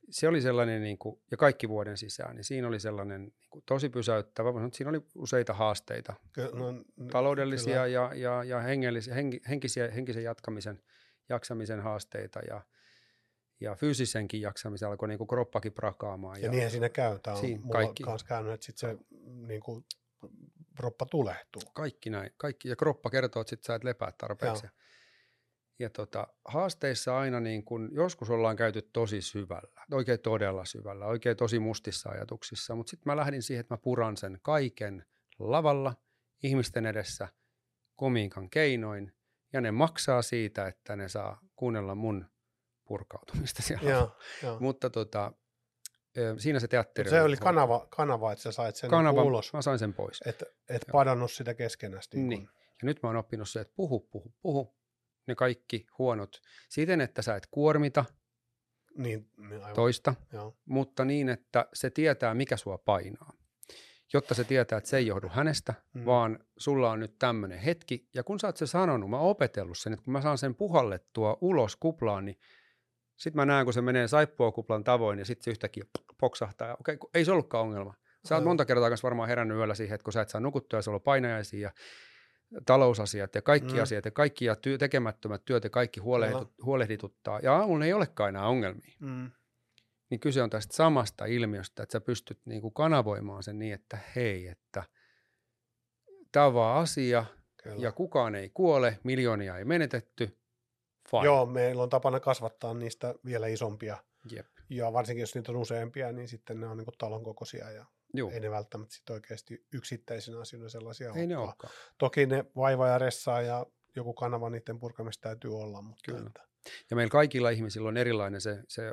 Se oli sellainen, niin kuin, ja kaikki vuoden sisään, niin siinä oli sellainen niin kuin, tosi pysäyttävä, mutta siinä oli useita haasteita, Ky- no, taloudellisia ja, ja, ja hengellisiä, henki, henkisiä, henkisen jatkamisen, jaksamisen haasteita ja, ja fyysisenkin jaksamisen alkoi niin kuin kroppakin prakaamaan. Ja, ja niinhän siinä käy, tämä on mulla kanssa käynyt, että sitten se niin kuin, kroppa tulehtuu. Kaikki näin, kaikki, ja kroppa kertoo, että sitten sä et lepää tarpeeksi. Joo. Ja tota, haasteissa aina niin kun joskus ollaan käyty tosi syvällä, oikein todella syvällä, oikein tosi mustissa ajatuksissa, mutta sitten mä lähdin siihen, että mä puran sen kaiken lavalla ihmisten edessä komiikan keinoin ja ne maksaa siitä, että ne saa kuunnella mun purkautumista siellä. Joo, jo. Mutta tota, siinä se teatteri. Se oli kanava, kanava, että sä sait sen kanava, ulos. Mä sain sen pois. Et, et padannut sitä keskenästi. Niin. Kun... Ja nyt mä oon oppinut se, että puhu, puhu, puhu. Ne kaikki huonot siten, että sä et kuormita niin, toista, Joo. mutta niin, että se tietää, mikä sua painaa. Jotta se tietää, että se ei johdu hänestä, mm. vaan sulla on nyt tämmöinen hetki. Ja kun sä oot se sanonut, mä oon opetellut sen, että kun mä saan sen puhallettua ulos kuplaan, niin sit mä näen, kun se menee saippua kuplan tavoin ja sit se yhtäkkiä poksahtaa. Okei, okay, ei se ollutkaan ongelma. Sä oot monta kertaa kanssa varmaan herännyt yöllä siihen, että kun sä et saa nukuttua ja se on ollut painajaisia ja talousasiat ja kaikki mm. asiat ja kaikki ja ty- tekemättömät työt ja kaikki huolehditut, huolehdituttaa. Ja aamulla ei olekaan enää ongelmia. Mm. Niin kyse on tästä samasta ilmiöstä, että sä pystyt niinku kanavoimaan sen niin, että hei, että tämä on vaan asia Kyllä. ja kukaan ei kuole, miljoonia ei menetetty. Fine. Joo, meillä on tapana kasvattaa niistä vielä isompia. Jep. Ja varsinkin jos niitä on useampia, niin sitten ne on niinku talon kokoisia ja... Joo. Ei ne välttämättä sit oikeasti yksittäisinä asioina sellaisia ole. Ei ne olekaan. Toki ne vaivaa ja ressaa ja joku kanava niiden purkamista täytyy olla. Mutta Kyllä. Että... Ja meillä kaikilla ihmisillä on erilainen se, se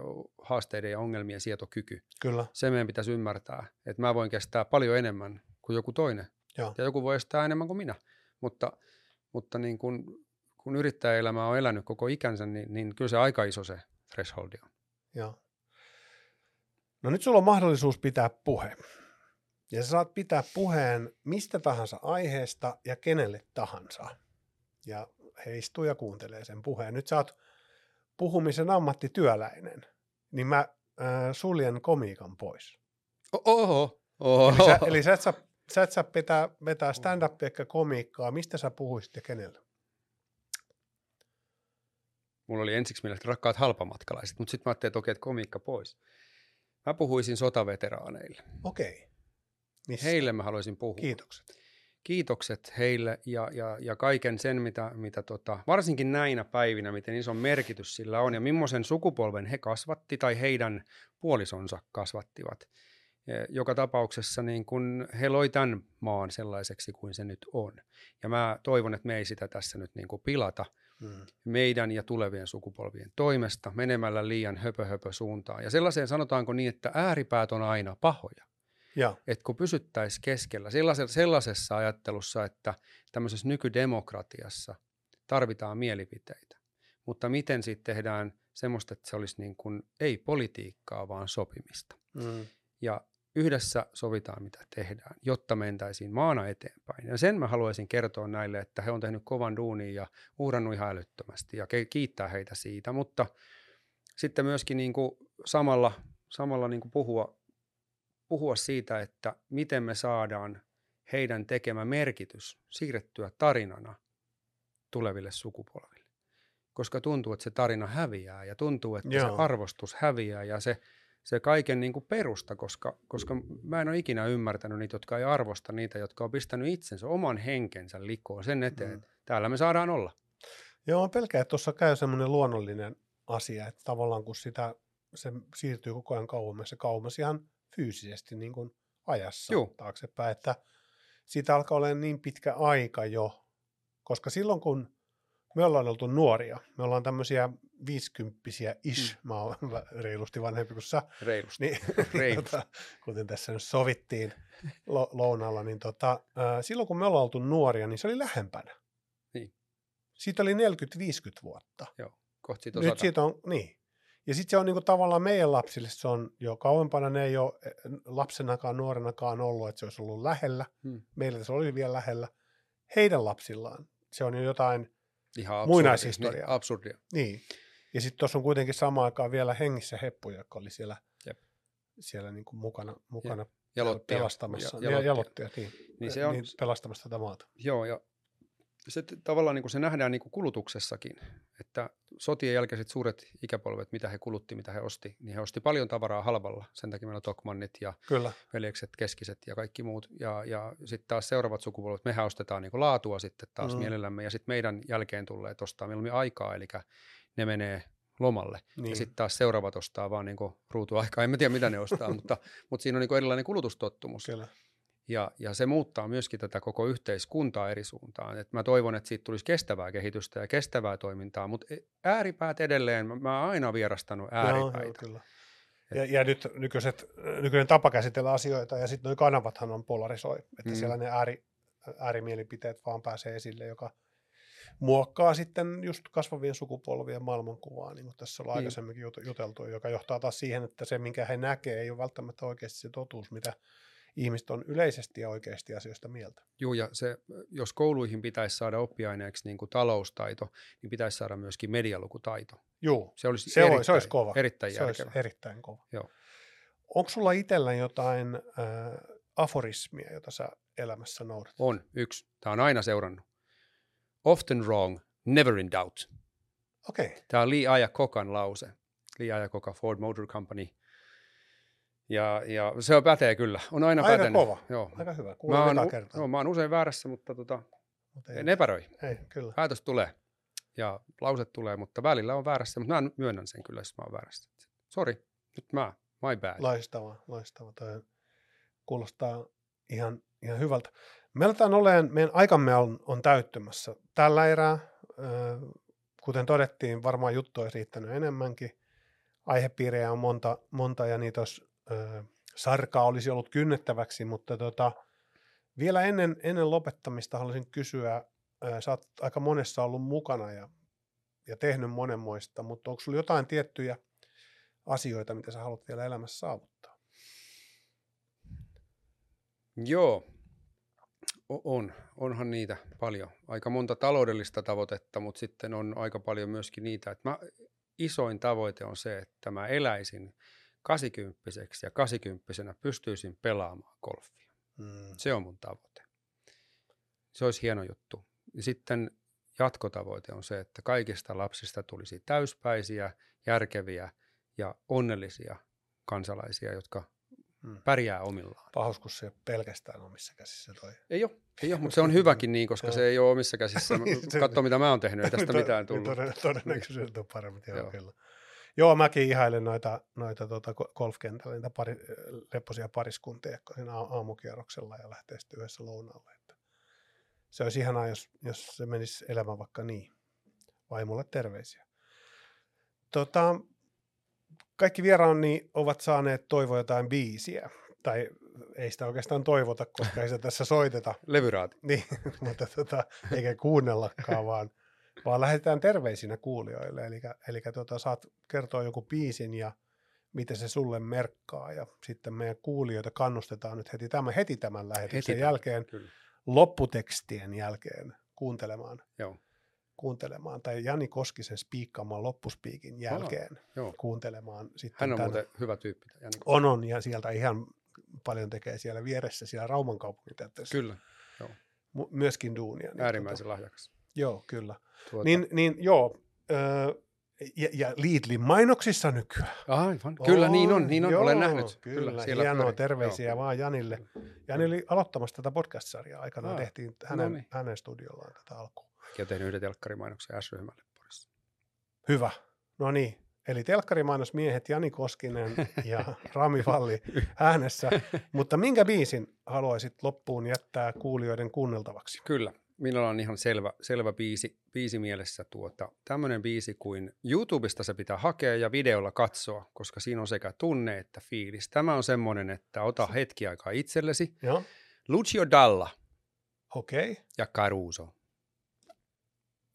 haasteiden ja ongelmien sietokyky. Kyllä. Se meidän pitäisi ymmärtää, että mä voin kestää paljon enemmän kuin joku toinen. Joo. Ja joku voi kestää enemmän kuin minä. Mutta, mutta niin kun, kun yrittäjäelämää on elänyt koko ikänsä, niin, niin kyllä se aika iso se thresholdi on. Joo. No nyt sulla on mahdollisuus pitää puhe. Ja sä saat pitää puheen mistä tahansa aiheesta ja kenelle tahansa. Ja he istuu ja kuuntelee sen puheen. Nyt sä oot puhumisen ammattityöläinen, niin mä äh, suljen komiikan pois. Oho, oho. Eli, sä, eli sä et saa, sä et saa pitää, pitää stand-upia eikä komiikkaa. Mistä sä puhuisit ja kenelle? Mulla oli ensiksi mielestä rakkaat halpamatkalaiset, mutta sitten mä ajattelin, että okei, että komiikka pois. Mä puhuisin sotaveteraaneille. Okei. Okay. Mistä? Heille mä haluaisin puhua. Kiitokset. Kiitokset heille ja, ja, ja kaiken sen, mitä, mitä tota, varsinkin näinä päivinä, miten iso merkitys sillä on ja millaisen sukupolven he kasvatti tai heidän puolisonsa kasvattivat. Joka tapauksessa niin kun he loi tämän maan sellaiseksi kuin se nyt on. Ja mä toivon, että me ei sitä tässä nyt niin kuin pilata hmm. meidän ja tulevien sukupolvien toimesta menemällä liian höpö höpö suuntaan. Ja sellaiseen sanotaanko niin, että ääripäät on aina pahoja. Ja. Että kun pysyttäisiin keskellä sellaisessa ajattelussa, että tämmöisessä nykydemokratiassa tarvitaan mielipiteitä, mutta miten siitä tehdään semmoista, että se olisi niin kuin ei politiikkaa, vaan sopimista. Mm. ja yhdessä sovitaan, mitä tehdään, jotta mentäisiin maana eteenpäin. Ja sen mä haluaisin kertoa näille, että he on tehnyt kovan duunin ja uhrannut ihan älyttömästi ja kiittää heitä siitä, mutta sitten myöskin niin kuin samalla, samalla niin kuin puhua, puhua siitä, että miten me saadaan heidän tekemä merkitys siirrettyä tarinana tuleville sukupolville. Koska tuntuu, että se tarina häviää ja tuntuu, että Joo. se arvostus häviää ja se, se kaiken niin kuin perusta, koska, koska mä en ole ikinä ymmärtänyt niitä, jotka ei arvosta niitä, jotka on pistänyt itsensä oman henkensä likoon sen eteen, mm. että täällä me saadaan olla. Joo, pelkää, että tuossa käy semmoinen luonnollinen asia, että tavallaan kun sitä, se siirtyy koko ajan kauemmas ja kauemmas ihan fyysisesti niin kuin ajassa Juh. taaksepäin, että siitä alkaa olemaan niin pitkä aika jo, koska silloin kun me ollaan oltu nuoria, me ollaan tämmöisiä viisikymppisiä ish, mm. mä oon reilusti vanhempi kuin sä, reilusti. Niin, reilusti. Tota, kuten tässä nyt sovittiin lo, lounalla, niin tota, äh, silloin kun me ollaan oltu nuoria, niin se oli lähempänä. Niin. Siitä oli neljäkymmentä viisikymmentä vuotta. Joo, kohta siitä on nyt sata. Siitä on, niin. Ja sitten se on niinku tavallaan meidän lapsille, se on jo kauempana, ne ei ole lapsenakaan, nuorenakaan ollut, että se olisi ollut lähellä. Hmm. Meillä se oli vielä lähellä. Heidän lapsillaan se on jo jotain ihan muinaishistoriaa. Niin, absurdia. Niin. Ja sitten tuossa on kuitenkin samaan aikaan vielä hengissä heppuja, jotka oli siellä, siellä niinku mukana, mukana jalottia. pelastamassa. Ja, jalottia. Jalottia, niin. Niin se on, niin pelastamassa tätä maata. Joo, ja se, tavallaan niin kuin se nähdään niin kuin kulutuksessakin, että sotien jälkeiset suuret ikäpolvet, mitä he kulutti, mitä he osti, niin he osti paljon tavaraa halvalla. Sen takia meillä on Tokmannit ja Kyllä. veljekset, keskiset ja kaikki muut. Ja, ja sitten taas seuraavat sukupolvet, mehän ostetaan niin kuin laatua sitten taas mm. mielellämme. Ja sitten meidän jälkeen tulee ostaa mieluummin aikaa, eli ne menee lomalle. Niin. Ja sitten taas seuraavat ostaa vaan niin kuin ruutuaikaa. En mä tiedä, mitä ne ostaa, mutta, mutta siinä on niin kuin erilainen kulutustottumus. Kyllä. Ja, ja se muuttaa myöskin tätä koko yhteiskuntaa eri suuntaan. Et mä toivon, että siitä tulisi kestävää kehitystä ja kestävää toimintaa, mutta ääripäät edelleen, mä, mä oon aina vierastanut ääripäitä. No, ja, ja nyt nykyiset, nykyinen tapa käsitellä asioita ja sitten nuo kanavathan on polarisoi, että mm. siellä ne ääri, äärimielipiteet vaan pääsee esille, joka muokkaa sitten just kasvavien sukupolvien maailmankuvaa, niin kuin tässä on aikaisemminkin mm. juteltu, joka johtaa taas siihen, että se minkä he näkee ei ole välttämättä oikeasti se totuus, mitä ihmiset on yleisesti ja oikeasti asioista mieltä. Joo, ja se, jos kouluihin pitäisi saada oppiaineeksi niin kuin taloustaito, niin pitäisi saada myöskin medialukutaito. Joo, se olisi, se erittäin, olisi, se olisi kova. Erittäin järkevä. Se olisi erittäin kova. Joo. Onko sulla itsellä jotain äh, aforismia, jota sä elämässä noudatat? On, yksi. Tämä on aina seurannut. Often wrong, never in doubt. Okei. Okay. Tämä on Lee Iacoccan lause. Lee Iacocca, Ford Motor Company. Ja, ja se on pätee kyllä. On aina, aina pätenyt. Aika kova. Joo. Aika hyvä. Kuulee ekaa kertaa. No, mä oon usein väärässä, mutta tota, Mut en epäröi. Ei, kyllä. Päätös tulee ja lause tulee, mutta välillä on väärässä. Mutta mä myönnän sen kyllä, jos mä oon väärässä. Sori, nyt mä. My bad. Loistavaa, loistavaa. Toi kuulostaa ihan, ihan hyvältä. Me aletaan olemaan, meidän aikamme on, on täyttymässä. Tällä erää, äh, kuten todettiin, varmaan juttu olisi riittänyt enemmänkin. Aihepiirejä on monta, monta ja niitä olisi sarkaa olisi ollut kynnettäväksi, mutta tota, vielä ennen, ennen lopettamista haluaisin kysyä, sä oot aika monessa ollut mukana ja, ja tehnyt monenmoista, mutta onko sulla jotain tiettyjä asioita, mitä sä haluat vielä elämässä saavuttaa? Joo, on. Onhan niitä paljon. Aika monta taloudellista tavoitetta, mutta sitten on aika paljon myöskin niitä, että mä, isoin tavoite on se, että mä eläisin kahdeksankymppiseksi ja kahdeksankymppisenä pystyisin pelaamaan golfia. Mm. Se on mun tavoite. Se olisi hieno juttu. Ja sitten jatkotavoite on se, että kaikista lapsista tulisi täyspäisiä, järkeviä ja onnellisia kansalaisia, jotka mm. pärjää omillaan. Pahus, kun se ei ole pelkästään omissa käsissä toi. Ei ole, ei ole mutta se on hyväkin niin, koska se ei ole omissa käsissä. Katso, mitä mä oon tehnyt, ei tästä mitään tullut. Todennäköisesti on paremmin, kyllä. Joo, mäkin ihailen noita, noita tuota, golfkentällä, niitä pari, lepposia pariskuntia, kun siinä aamukierroksella ja lähtee sitten yhdessä lounaalle. Että se olisi ihanaa, jos, jos se menisi elämä vaikka niin. Vaimolle terveisiä. Tota, kaikki vieraani ovat saaneet toivoa jotain biisiä. Tai ei sitä oikeastaan toivota, koska ei sitä tässä soiteta. Levyraati. Niin, mutta tota, eikä kuunnellakaan vaan. Vaan lähdetään terveisinä kuulijoille, eli, eli tota, saat kertoa joku biisin ja mitä se sulle merkkaa. Ja sitten meidän kuulijoita kannustetaan nyt heti tämän, heti tämän lähetyksen heti jälkeen, kyllä. lopputekstien jälkeen kuuntelemaan. Joo. kuuntelemaan, tai Jani Koskisen spiikkaamaan loppuspiikin jälkeen Ola, kuuntelemaan. Sitten hän on tämän, muuten hyvä tyyppi. Jani on, on, ja sieltä ihan paljon tekee siellä vieressä, siellä Rauman kaupunginteatterissa. Kyllä, joo. Myöskin duunia. Niin äärimmäisen tuota, lahjakas. Joo, kyllä. Tuota. Niin, niin, joo, ö, ja, ja Lidlin mainoksissa nykyään. Aivan, kyllä on, niin on, niin on, joo, olen nähnyt. Kyllä, kyllä hienoa, terveisiä joo. vaan Janille. Jani oli aloittamassa tätä podcast-sarjaa, aikanaan Aa, tehtiin hänen, no niin. hänen studiollaan tätä alkuun. Ja tehnyt yhden telkkarimainoksen S-ryhmälle Porissa. Hyvä. No niin. Eli telkkarimainosmiehet Jani Koskinen ja Rami Valli äänessä. Mutta minkä biisin haluaisit loppuun jättää kuulijoiden kuunneltavaksi? Kyllä. Minulla on ihan selvä, selvä biisi, biisi mielessä. Tuota, tämmöinen biisi kuin YouTubesta se pitää hakea ja videolla katsoa, koska siinä on sekä tunne että fiilis. Tämä on semmoinen, että ota hetki aikaa itsellesi. Joo. Lucio Dalla. Okei. Okay. Ja Caruso.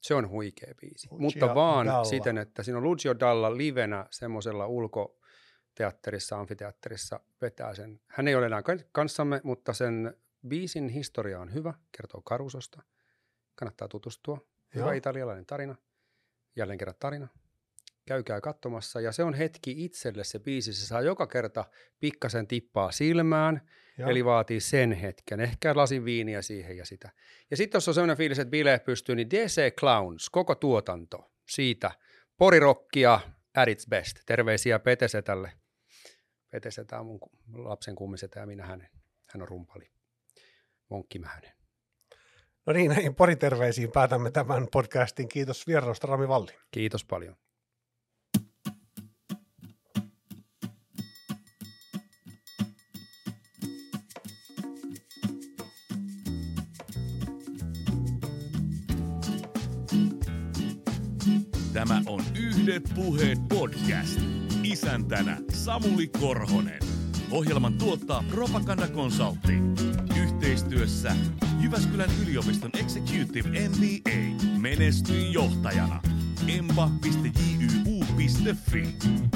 Se on huikea biisi, Lucio mutta vaan Dalla. Siten, että siinä on Lucio Dalla livenä semmoisella ulkoteatterissa, amfiteatterissa vetää sen. Hän ei ole enää kanssamme, mutta sen biisin historia on hyvä, kertoo Carusosta. Kannattaa tutustua. Hyvä Joo. italialainen tarina, jälleen kerran tarina. Käykää katsomassa ja se on hetki itselle se biisi. Se saa joka kerta pikkasen tippaa silmään, Joo. eli vaatii sen hetken. Ehkä lasin viiniä siihen ja sitä. Ja sitten jos on sellainen fiilis, että bileet pystyy, niin D C Clowns, koko tuotanto siitä. Porirokkia at its best. Terveisiä Petesetälle. Petesetä on mun lapsen kummisetä ja minä hänen. Hän on rumpali. Monkki Mähönen. No niin, näihin poriterveisiin päätämme tämän podcastin. Kiitos vierailusta Rami Valli. Kiitos paljon. Tämä on Yhdet puheet podcast. Isäntänä Samuli Korhonen. Ohjelman tuottaa Propaganda Consulting. Yhteistyössä Jyväskylän yliopiston Executive M B A. Menesty johtajana. e m b a piste j y u piste f i